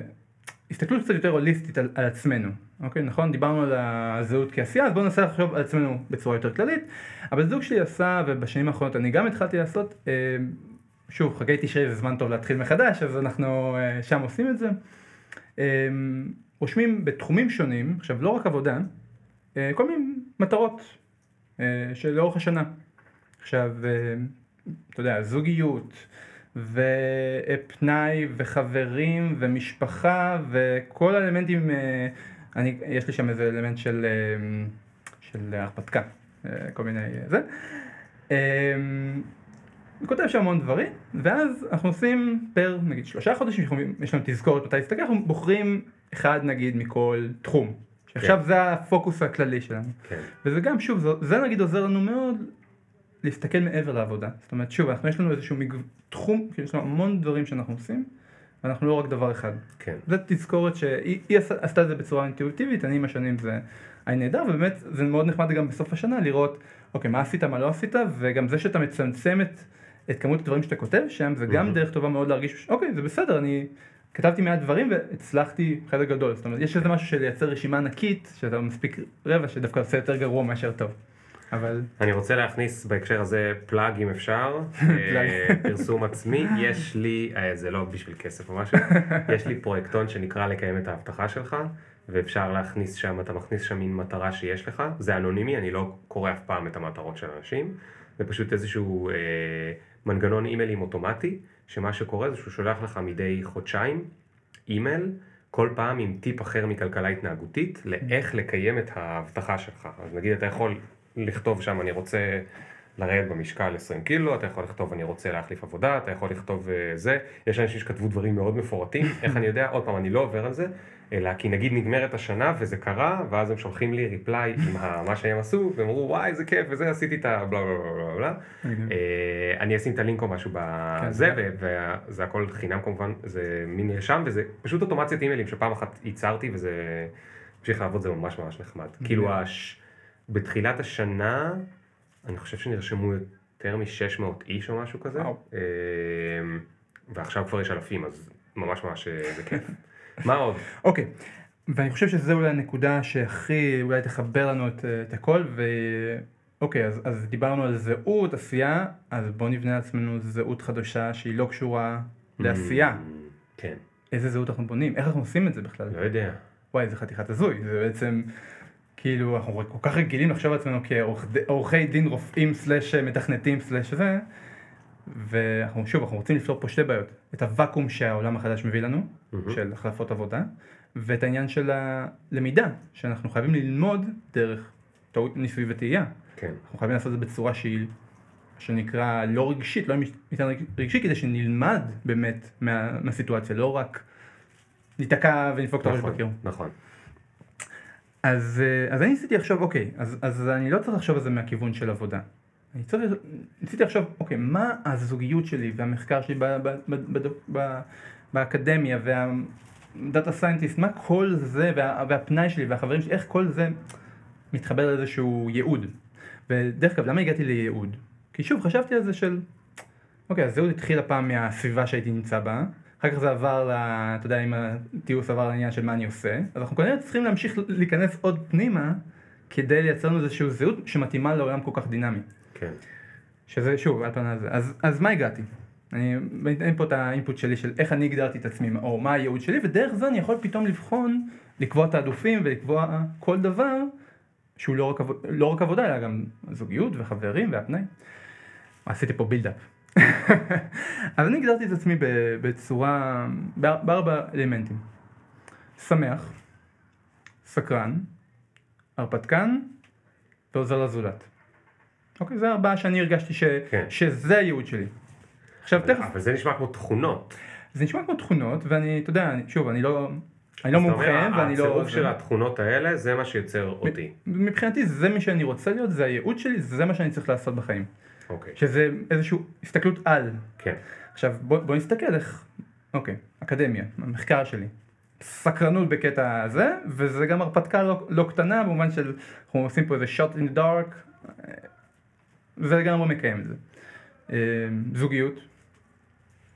הסתכלות קצת יותר הוליסטית על עצמנו, אוקיי? נכון? דיברנו על הזהות כעשייה, אז בואו ננסה לחשוב על עצמנו בצורה יותר כללית. אבל זוג שלי עשה, ובשנים האחרונות אני גם התחלתי לעשות, שוב, חגי תשרי זה זמן טוב להתחיל מחדש, אז אנחנו שם עושים את זה. רושמים בתחומים שונים, עכשיו לא רק עבודה, כל מיני מטרות של לאורך השנה. עכשיו, אתה יודע, זוגיות ופנאי וחברים ומשפחה וכל האלמנטים, יש לי שם איזה אלמנט של הרפתקה, כל מיני זה. כותב שם המון דברים, ואז אנחנו עושים פר, נגיד, 3 חודשים, יש לנו תזכורת מתי להסתכל, אנחנו בוחרים אחד, נגיד, מכל תחום. עכשיו זה הפוקוס הכללי שלנו. וזה גם, שוב, זה נגיד עוזר לנו מאוד להסתכל מעבר לעבודה. זאת אומרת, שוב, יש לנו איזשהו תחום, יש לנו המון דברים שאנחנו עושים, ואנחנו לא רק דבר אחד. זה תזכורת שהיא עשתה את זה בצורה אינטואיטיבית, אני עם השנים זה היה נהדר, ובאמת זה מאוד נחמד גם בסוף השנה לראות, אוקיי, מה עשית, מה לא עשית, וגם זה שאתה מצמצם את כמות הדברים שאתה כותב שם, זה גם דרך טובה מאוד להרגיש, אוקיי, זה בסדר, אני כתבתי מעט דברים והצלחתי חלק גדול. זאת אומרת, יש איזה משהו שלייצר רשימה ענקית, שאתה מספיק רבע, שדווקא עושה יותר גרוע מאשר טוב. אבל אני רוצה להכניס בהקשר הזה פלאג אם אפשר, פרסום עצמי. יש לי, זה לא בשביל כסף או משהו, יש לי פרויקטון שנקרא לקיים את ההבטחה שלך, ואפשר להכניס שם, אתה מכניס שם מין מטרה שיש לך, זה אנונימי, אני לא קורא אף פעם את המטרות של אנשים, זה פשוט איזשהו מנגנון אימיילים אוטומטי, שמה שקורה זה שהוא שולח לך מדי חודשיים אימייל, כל פעם עם טיפ אחר מכלכלה התנהגותית, לאיך לקיים את ההבטחה שלך. אז נגיד אתה יכול לכתוב שם, אני רוצה לרדת במשקל 20 קילו, אתה יכול לכתוב, אני רוצה להחליף עבודה, אתה יכול לכתוב זה, יש אנשים שכתבו דברים מאוד מפורטים, איך אני יודע, עוד פעם אני לא עובר על זה, אלא כי נגיד נגמרת השנה וזה קרה, ואז הם שולחים לי ריפליי עם מה שהם עשו, והם אמרו, וואי, זה כיף, וזה עשיתי את הבלה בלה בלה בלה, אני אשים את הלינק או משהו בזה, וזה הכל חינם כמובן, זה מין נרשם, וזה פשוט אוטומציית אימיילים שפעם אחת ייצרתי, וזה המשיך לעבוד, זה ממש ממש נחמד. כאילו, בתחילת השנה, אני חושב שנרשמו יותר מ-600 איש או משהו כזה, ועכשיו כבר יש אלפים, אז ממש ממש זה כיף. מה עוד? אוקיי, ואני חושב שזו אולי הנקודה שהכי אולי תחבר לנו את הכל, ואוקיי, אז דיברנו על זהות, עשייה, אז בואו נבנה לעצמנו זהות חדשה שהיא לא קשורה לעשייה. כן. איזה זהות אנחנו בונים? איך אנחנו עושים את זה בכלל? לא יודע. וואי, זה חתיכת הזוי, זה בעצם כאילו, אנחנו כל כך רגילים לחשוב על עצמנו כעורכי דין, רופאים, מתכנתים, זה, ואנחנו שוב, אנחנו רוצים לפתור פה שתי בעיות. את הוואקום שהעולם החדש מביא לנו, של החלפות עבודה, ואת העניין של הלמידה, שאנחנו חייבים ללמוד דרך טעות ניסוי וטעייה. אנחנו חייבים לעשות את זה בצורה שהיא, שנקרא לא רגשית, לא ניתן רגשית, כדי שנלמד באמת מהסיטואציה, לא רק ניתקע ונפוק את הראש בקיר. נכון. אז אני ניסיתי לחשוב, אוקיי, אז אני לא צריך לחשוב על זה מהכיוון של עבודה. אני ניסיתי לחשוב, אוקיי, מה הזוגיות שלי והמחקר שלי באקדמיה והדאטה סיינטיסט, מה כל זה והפנאי שלי והחברים שלי, איך כל זה מתחבר לאיזשהו ייעוד. ודרך כלל, למה הגעתי לייעוד? כי שוב, חשבתי על זה של, אוקיי, הזהות התחילה פעם מהסביבה שהייתי נמצא בה, אחר כך זה עבר, אתה יודע, אם הטיוס עבר לעניין של מה אני עושה, אז אנחנו כנראה צריכים להמשיך להיכנס עוד פנימה, כדי לייצר לנו איזושהי זהות שמתאימה לעולם כל כך דינמי. כן. שזה, שוב, על פנה הזה. אז מה הגעתי? אין פה את האינפוט שלי של איך אני הגדרתי את עצמי, או מה הייעוד שלי, ודרך זה אני יכול פתאום לבחון, לקבוע תעדופים ולקבוע כל דבר, שהוא לא רק עבודה, אלא גם זוגיות וחברים והפנאי. עשיתי פה בילדאפ. אז אני הגדרתי את עצמי בצורה, בארבע אלמנטים. שמח, סקרן, הרפתקן, ועוזר לזולת. אוקיי, זה 4 שאני הרגשתי שזה הייעוד שלי. עכשיו תכף. אבל זה נשמע כמו תכונות. זה נשמע כמו תכונות, ואני, אתה יודע, שוב, אני לא מומחה, ואני לא... הצירוף של התכונות האלה, זה מה שיוצר אותי. מבחינתי, זה מי שאני רוצה להיות, זה הייעוד שלי, זה מה שאני צריך לעשות בחיים. אוקיי. שזה איזושהי הסתכלות על. כן. עכשיו, בוא נסתכל איך, אוקיי, אקדמיה, המחקר שלי. סקרנות בקטע הזה, וזה גם הרפתקה לא קטנה, במובן של, אנחנו עושים פה איזה shot in the dark, זה גם לא מקיים את זה. זוגיות,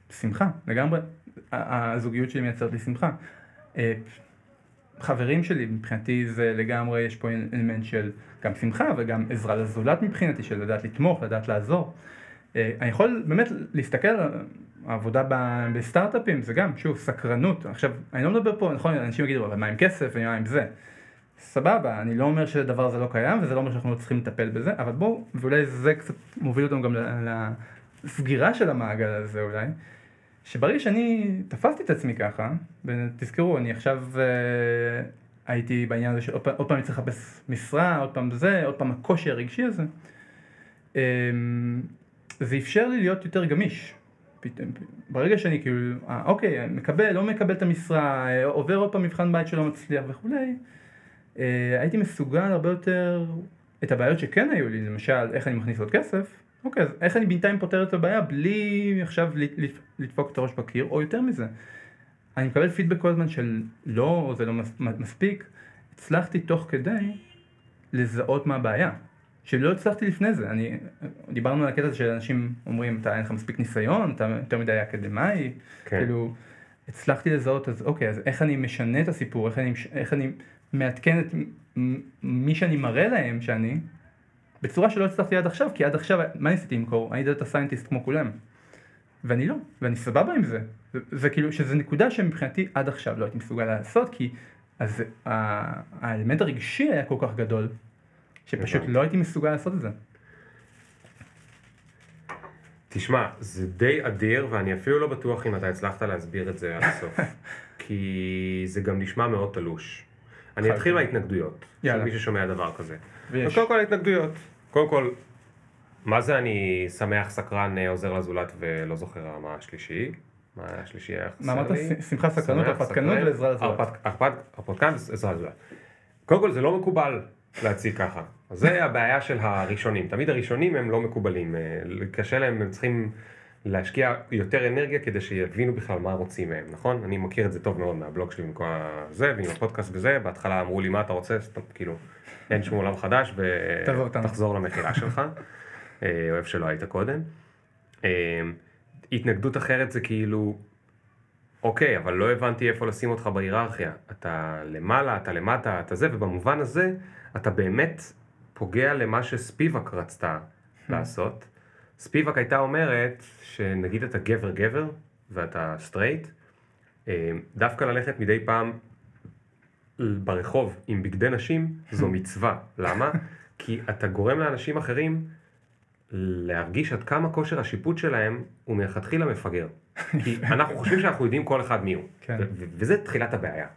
שמחה, לגמרי, הזוגיות שלי מייצרת לי שמחה. חברים שלי, מבחינתי זה לגמרי, יש פה אלמנט של גם שמחה, וגם עזרה לזולת מבחינתי, של לדעת לתמוך, לדעת לעזור. אני יכול באמת להסתכל על העבודה בסטארט-אפים, זה גם, שוב, סקרנות. עכשיו, אני לא מדבר פה, נכון, אנשים יגידו, אבל מה עם כסף, מה עם זה? סבבה, אני לא אומר שדבר זה לא קיים, וזה לא אומר שאנחנו לא צריכים לטפל בזה, אבל בואו, ואולי זה קצת מוביל אותנו גם סגירה של המעגל הזה אולי, שברגע שאני תפסתי את עצמי ככה, ותזכרו, אני עכשיו הייתי בעניין הזה שעוד פעם צריך לחפש משרה, עוד פעם זה, עוד פעם הקושי הרגשי הזה, זה אפשר לי להיות יותר גמיש. ברגע שאני כאילו, אוקיי, מקבל, לא מקבל את המשרה, עובר עוד פעם מבחן בית שלא מצליח וכולי, הייתי מסוגל הרבה יותר את הבעיות שכן היו לי, למשל, איך אני מכניס עוד כסף, אוקיי, אז איך אני בינתיים פותר את הבעיה בלי עכשיו לדפוק את הראש בקיר, או יותר מזה. אני מקבל פידבק כל הזמן של לא, זה לא מספיק. הצלחתי תוך כדי לזהות מה הבעיה, שלא הצלחתי לפני זה. דיברנו על הקטע הזה של אנשים אומרים, אתה אין לך מספיק ניסיון, אתה יותר מדי אקדמאי, כאילו, הצלחתי לזהות, אז אוקיי, אז איך אני משנה את הסיפור, איך אני מעדכן את מי שאני מראה להם שאני, בצורה שלא הצלחתי עד עכשיו, כי עד עכשיו, מה ניסיתי למכור? אני דאטה סיינטיסט כמו כולם. ואני לא, ואני סבבה עם זה. זה כאילו, שזו נקודה שמבחינתי עד עכשיו לא הייתי מסוגל לעשות, כי אז האלמנט הרגשי היה כל כך גדול, שפשוט לא הייתי מסוגל לעשות את זה. תשמע, זה די אדיר, ואני אפילו לא בטוח אם אתה הצלחת להסביר את זה עד הסוף. כי זה גם נשמע מאוד תלוש. אני אתחיל מההתנגדויות, של מי ששומע דבר כזה. קודם כל ההתנגדויות. קודם כל, מה זה אני שמח, סקרן, עוזר לזולת ולא זוכר מה השלישי? מה השלישי היה חסר לי? מה אמרת? שמחה, סקרנות, הרפתקנות ולעזרה לזולת. הרפתקנות ועזרה לזולת. קודם כל, זה לא מקובל להציג ככה. זה הבעיה של הראשונים. תמיד הראשונים הם לא מקובלים. קשה להם, הם צריכים להשקיע יותר אנרגיה כדי שיבינו בכלל מה רוצים מהם, נכון? אני מכיר את זה טוב מאוד מהבלוג שלי במקום הזה, ועם הפודקאסט וזה, בהתחלה אמרו לי מה אתה רוצה, כאילו, אין שום עולם חדש, ותחזור למחילה שלך, אוהב שלא היית קודם. התנגדות אחרת זה כאילו, אוקיי, אבל לא הבנתי איפה לשים אותך בהיררכיה, אתה למעלה, אתה למטה, אתה זה, ובמובן הזה, אתה באמת פוגע למה שספיבק רצתה לעשות, ספיבק הייתה אומרת שנגיד אתה גבר ואתה סטרייט, דווקא ללכת מדי פעם ברחוב עם בגדי נשים זו מצווה. למה? כי אתה גורם לאנשים אחרים להרגיש עד כמה כושר השיפוט שלהם הוא מלכתחילה מפגר. כי אנחנו חושבים שאנחנו יודעים כל אחד מיהו. וזה תחילת הבעיה.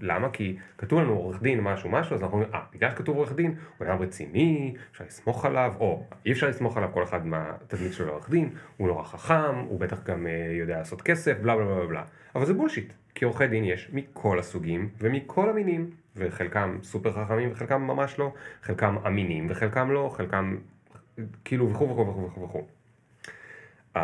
למה? כי כתוב לנו עורך דין משהו, אז אנחנו אומרים, בגלל שכתוב עורך דין, הוא היה רציני, אפשר לסמוך עליו, או אי אפשר לסמוך עליו, כל אחד מהתדמית שלו עורך דין, הוא נורא חכם, הוא בטח גם יודע לעשות כסף, בלה בלה בלה בלה. אבל זה בולשיט, כי עורכי דין יש מכל הסוגים ומכל המינים, וחלקם סופר חכמים וחלקם ממש לא, חלקם אמינים וחלקם לא, חלקם כאילו וכו וכו וכו וכו וכו.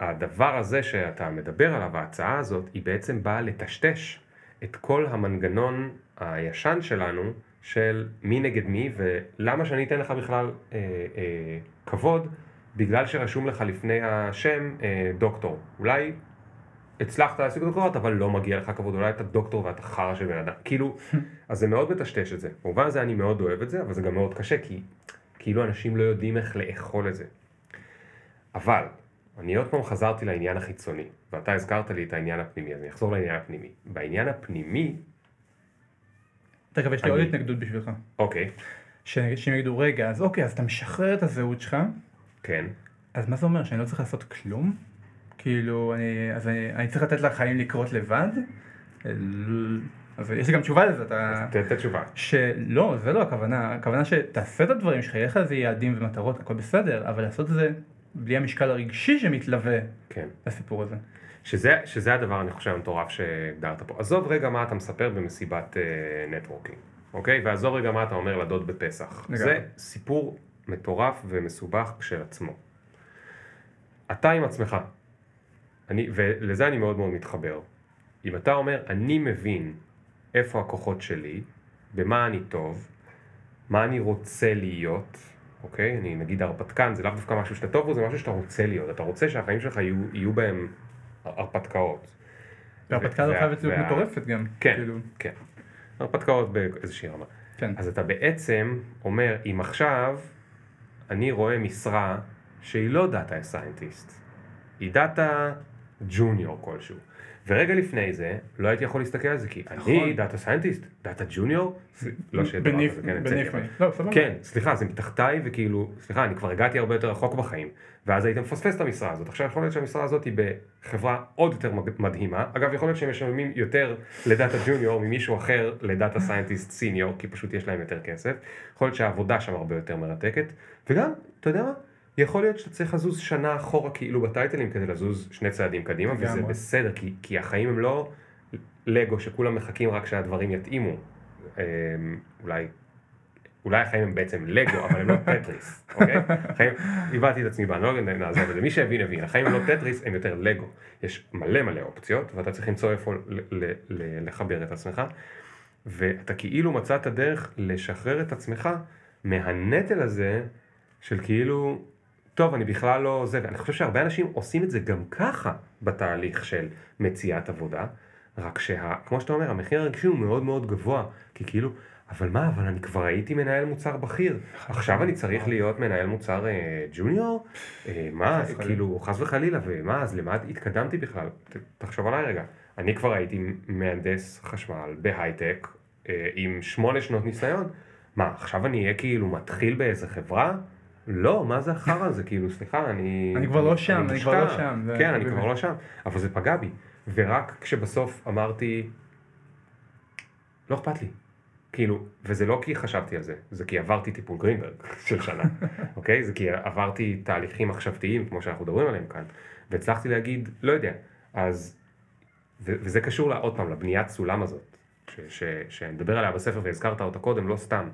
הדבר הזה שאתה מדבר עליו, ההצעה הזאת, היא בעצם באה לטשטש את כל המנגנון הישן שלנו, של מי נגד מי, ולמה שאני אתן לך בכלל כבוד, בגלל שרשום לך לפני השם דוקטור. אולי הצלחת להשיג דוקטורט, אבל לא מגיע לך כבוד, אולי אתה דוקטור ואתה חרא של בן אדם. כאילו, אז זה מאוד מטשטש את זה. במובן הזה אני מאוד אוהב את זה, אבל זה גם מאוד קשה, כי כאילו אנשים לא יודעים איך לאכול את זה. אבל אני עוד פעם חזרתי לעניין החיצוני, ואתה הזכרת לי את העניין הפנימי, אז אני אחזור לעניין הפנימי. בעניין הפנימי תכף, יש לי עוד התנגדות בשבילך. אוקיי. שיגידו, רגע, אז אוקיי, אז אתה משחרר את הזהות שלך. כן. אז מה זה אומר? שאני לא צריך לעשות כלום? כאילו, אני צריך לתת לחיים לקרות לבד? אז יש לי גם תשובה לזה, אתה... תתת תשובה. שלא, זה לא הכוונה. הכוונה שתעשה את הדברים, שחייך לזה יעדים ומטרות, הכל בסדר, אבל לעשות את זה בלי המשקל הרגשי שמתלווה לסיפור הזה. שזה הדבר, אני חושב, המטורף שדרת פה. עזוב רגע מה אתה מספר במסיבת נטוורקינג, אוקיי? ועזוב רגע מה אתה אומר לדוד בפסח. זה סיפור מטורף ומסובך של עצמו. אתה עם עצמך. ולזה אני מאוד מאוד מתחבר. אם אתה אומר, אני מבין איפה הכוחות שלי, במה אני טוב, מה אני רוצה להיות, אוקיי? אני נגיד הרפתקן, זה לאו דווקא משהו שאתה טוב, זה משהו שאתה רוצה להיות. אתה רוצה שהחיים שלך יהיו בהם הרפתקאות. הרפתקה לא חייבת להיות מטורפת גם. כן, כן. הרפתקאות באיזושהי רמה. אז אתה בעצם אומר, אם עכשיו אני רואה משרה שהיא לא דאטה סיינטיסט, היא דאטה ג'וניור כלשהו, ורגע לפני זה, לא הייתי יכול להסתכל על זה, כי אני דאטה סיינטיסט, דאטה ג'וניור, לא שדבר הזה, כן, סליחה, זה מתחתיי, וכאילו, סליחה, אני כבר הגעתי הרבה יותר רחוק בחיים, ואז הייתם פוספס את המשרה הזאת, עכשיו יכול להיות שהמשרה הזאת היא בחברה עוד יותר מדהימה, אגב, יכול להיות שהם משלמים יותר לדאטה ג'וניור ממישהו אחר לדאטה סיינטיסט סיניור, כי פשוט יש להם יותר כסף, יכול להיות שהעבודה שם הרבה יותר מרתקת, וגם, אתה יודע מה? יכול להיות שאתה צריך לזוז שנה אחורה כאילו בטייטלים כדי לזוז שני צעדים קדימה, וזה בסדר, כי החיים הם לא לגו שכולם מחכים רק שהדברים יתאימו. אולי החיים הם בעצם לגו, אבל הם לא טטריס, אוקיי? החיים, הבאתי את עצמי באנלוגיה, נעזוב, למי שהבין, הבין. החיים הם לא טטריס, הם יותר לגו. יש מלא מלא אופציות, ואתה צריך למצוא איפה לחבר את עצמך, ואתה כאילו מצאת דרך לשחרר את עצמך מהנטל הזה, של כאילו... טוב, אני בכלל לא זה, ואני חושב שהרבה אנשים עושים את זה גם ככה בתהליך של מציאת עבודה, רק כמו שאתה אומר, המחיר הרגשי הוא מאוד מאוד גבוה, כי כאילו, אבל מה, אבל אני כבר הייתי מנהל מוצר בכיר, עכשיו אני צריך להיות מנהל מוצר ג'וניור, מה, כאילו, חס וחלילה, ומה, אז למה התקדמתי בכלל? תחשוב עליי רגע, אני כבר הייתי מהנדס חשמל בהייטק, עם 8 שנות ניסיון, מה, עכשיו אני אהיה כאילו מתחיל באיזה חברה? לא, מה זה אחר הזה? כאילו, סליחה, אני כבר לא שם, אני כבר לא שם. כן, אני כבר לא שם, אבל זה פגע בי. ורק כשבסוף אמרתי, לא אכפת לי. כאילו, וזה לא כי חשבתי על זה, זה כי עברתי טיפול גרינברג של שנה, אוקיי? זה כי עברתי תהליכים מחשבתיים, כמו שאנחנו מדברים עליהם כאן, והצלחתי להגיד, לא יודע. אז, וזה קשור עוד פעם, לבניית סולם הזאת, שנדבר עליה בספר והזכרת אותה קודם, לא סתם.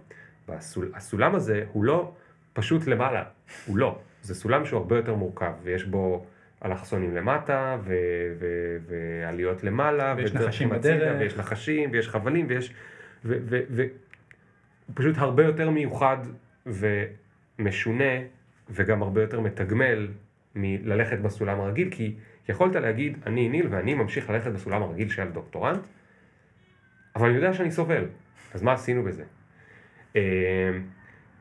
הסולם הזה הוא לא... פשוט למעלה, הוא לא. זה סולם שהוא הרבה יותר מורכב, ויש בו אלכסונים למטה, ועליות למעלה, ויש נחשים בדרך, ויש נחשים, ויש חבלים, ויש... פשוט הרבה יותר מיוחד ומשונה, וגם הרבה יותר מתגמל מללכת בסולם הרגיל, כי יכולת להגיד, אני ניל, ואני ממשיך ללכת בסולם הרגיל של דוקטורנט, אבל אני יודע שאני סובל. אז מה עשינו בזה?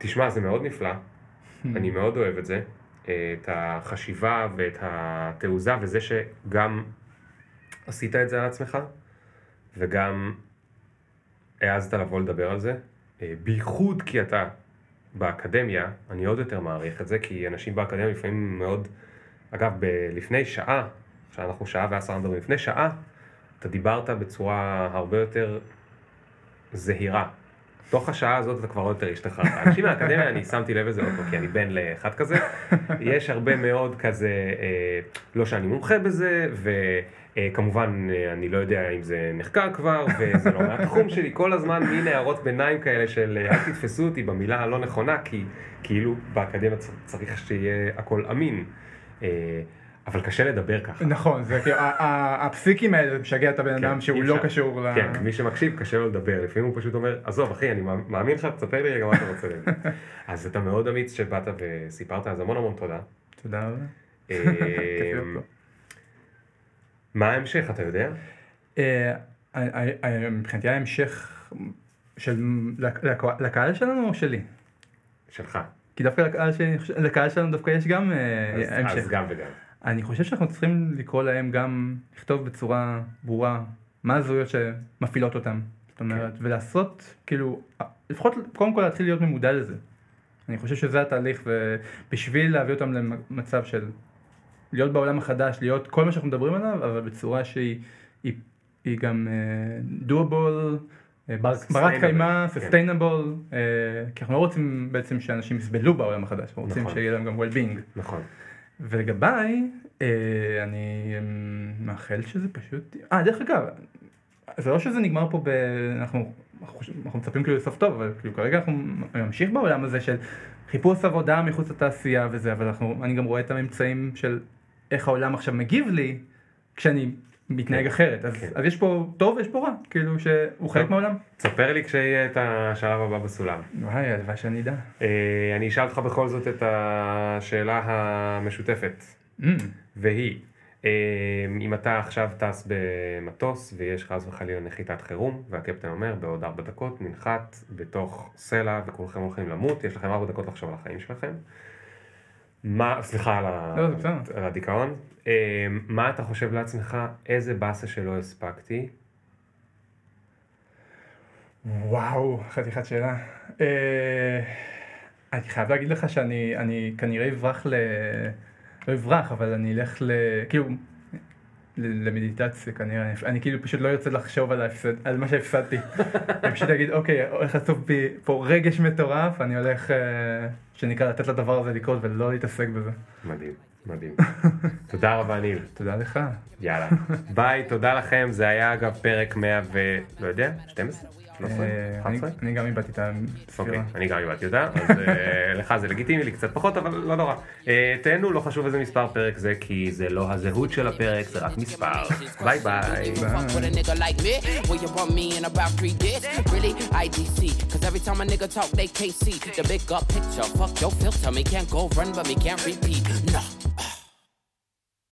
תשמע, זה מאוד נפלא, אני מאוד אוהב את זה, את החשיבה ואת התעוזה, וזה שגם עשית את זה על עצמך, וגם העזת לבוא לדבר על זה, בייחוד כי אתה באקדמיה, אני עוד יותר מעריך את זה, כי אנשים באקדמיה לפעמים מאוד, אגב, לפני שעה, שאנחנו שעה ועשרה מדברים, לפני שעה, אתה דיברת בצורה הרבה יותר זהירה, תוך השעה הזאת אתה כבר לא יותר השתחררת. אנשים מהאקדמיה, אני שמתי לב לזה עוד פעם, כי אני בן לאחד כזה. יש הרבה מאוד כזה, לא שאני מומחה בזה, וכמובן אני לא יודע אם זה נחקר כבר, וזה לא מהתחום שלי, כל הזמן מין הערות ביניים כאלה של אל תתפסו אותי במילה הלא נכונה, כי כאילו באקדמיה צריך שיהיה הכל אמין. אבל קשה לדבר ככה. נכון, זה כאילו, הפסיקים האלה משגע את הבן אדם שהוא לא קשור ל... כן, מי שמקשיב קשה לו לדבר, לפעמים הוא פשוט אומר, עזוב אחי, אני מאמין לך, תספר לי רגע מה אתה רוצה לדבר. אז אתה מאוד אמיץ שבאת וסיפרת, אז המון המון תודה. תודה רבה. מה ההמשך, אתה יודע? מבחינתי ההמשך של לקהל שלנו או שלי? שלך. כי דווקא לקהל שלנו דווקא יש גם המשך. אז גם וגם. אני חושב שאנחנו צריכים לקרוא להם גם, לכתוב בצורה ברורה מה הזהויות שמפעילות אותם, זאת אומרת, ולעשות, כאילו, לפחות קודם כל להתחיל להיות ממודע לזה. אני חושב שזה התהליך, ובשביל להביא אותם למצב של להיות בעולם החדש, להיות כל מה שאנחנו מדברים עליו, אבל בצורה שהיא גם doable, ברת קיימה, sustainable, כי אנחנו לא רוצים בעצם שאנשים יסבלו בעולם החדש, אנחנו רוצים שיהיה להם גם well-being. נכון. ולגביי, אני מאחל שזה פשוט... דרך אגב, זה לא שזה נגמר פה ב... אנחנו מצפים כאילו לסוף טוב, אבל כאילו כרגע אנחנו ממשיך בעולם הזה של חיפוש עבודה מחוץ לתעשייה וזה, אבל אני גם רואה את הממצאים של איך העולם עכשיו מגיב לי, כשאני מתנהג אחרת. אז יש פה טוב ויש פה רע, כאילו שהוא חלק מהעולם. תספר לי כשיהיה את השלב הבא בסולם. וואי, הדבר שאני יודע. אני אשאל אותך בכל זאת את השאלה המשותפת. והיא, אם אתה עכשיו טס במטוס ויש חס וחלילה נחיתת חירום, והקפטן אומר, בעוד 4 דקות ננחת בתוך סלע וכולכם הולכים למות, יש לכם 4 דקות לחשוב על החיים שלכם, סליחה על הדיכאון. מה אתה חושב לעצמך? איזה באסה שלא הספקתי? וואו, חתיכת שאלה. אני חייב להגיד לך שאני כנראה אברח לא אברח, אבל אני אלך כאילו למדיטציה כנראה. אני כאילו פשוט לא יוצא לחשוב על מה שהפסדתי. אני פשוט אגיד, אוקיי, הולך לעצוב בי פה רגש מטורף, אני הולך, שנקרא, לתת לדבר הזה לקרות ולא להתעסק בזה. מדהים, מדהים. תודה רבה, ניל. תודה לך. יאללה. ביי, תודה לכם. זה היה אגב פרק 100 ו... לא יודע, 12? 13? אני גם איבדתי את הספירה. אני גם איבדתי אותה, אז לך זה לגיטימי, לי קצת פחות, אבל לא נורא. תהנו, לא חשוב איזה מספר פרק זה, כי זה לא הזהות של הפרק, זה רק מספר. ביי ביי. ביי.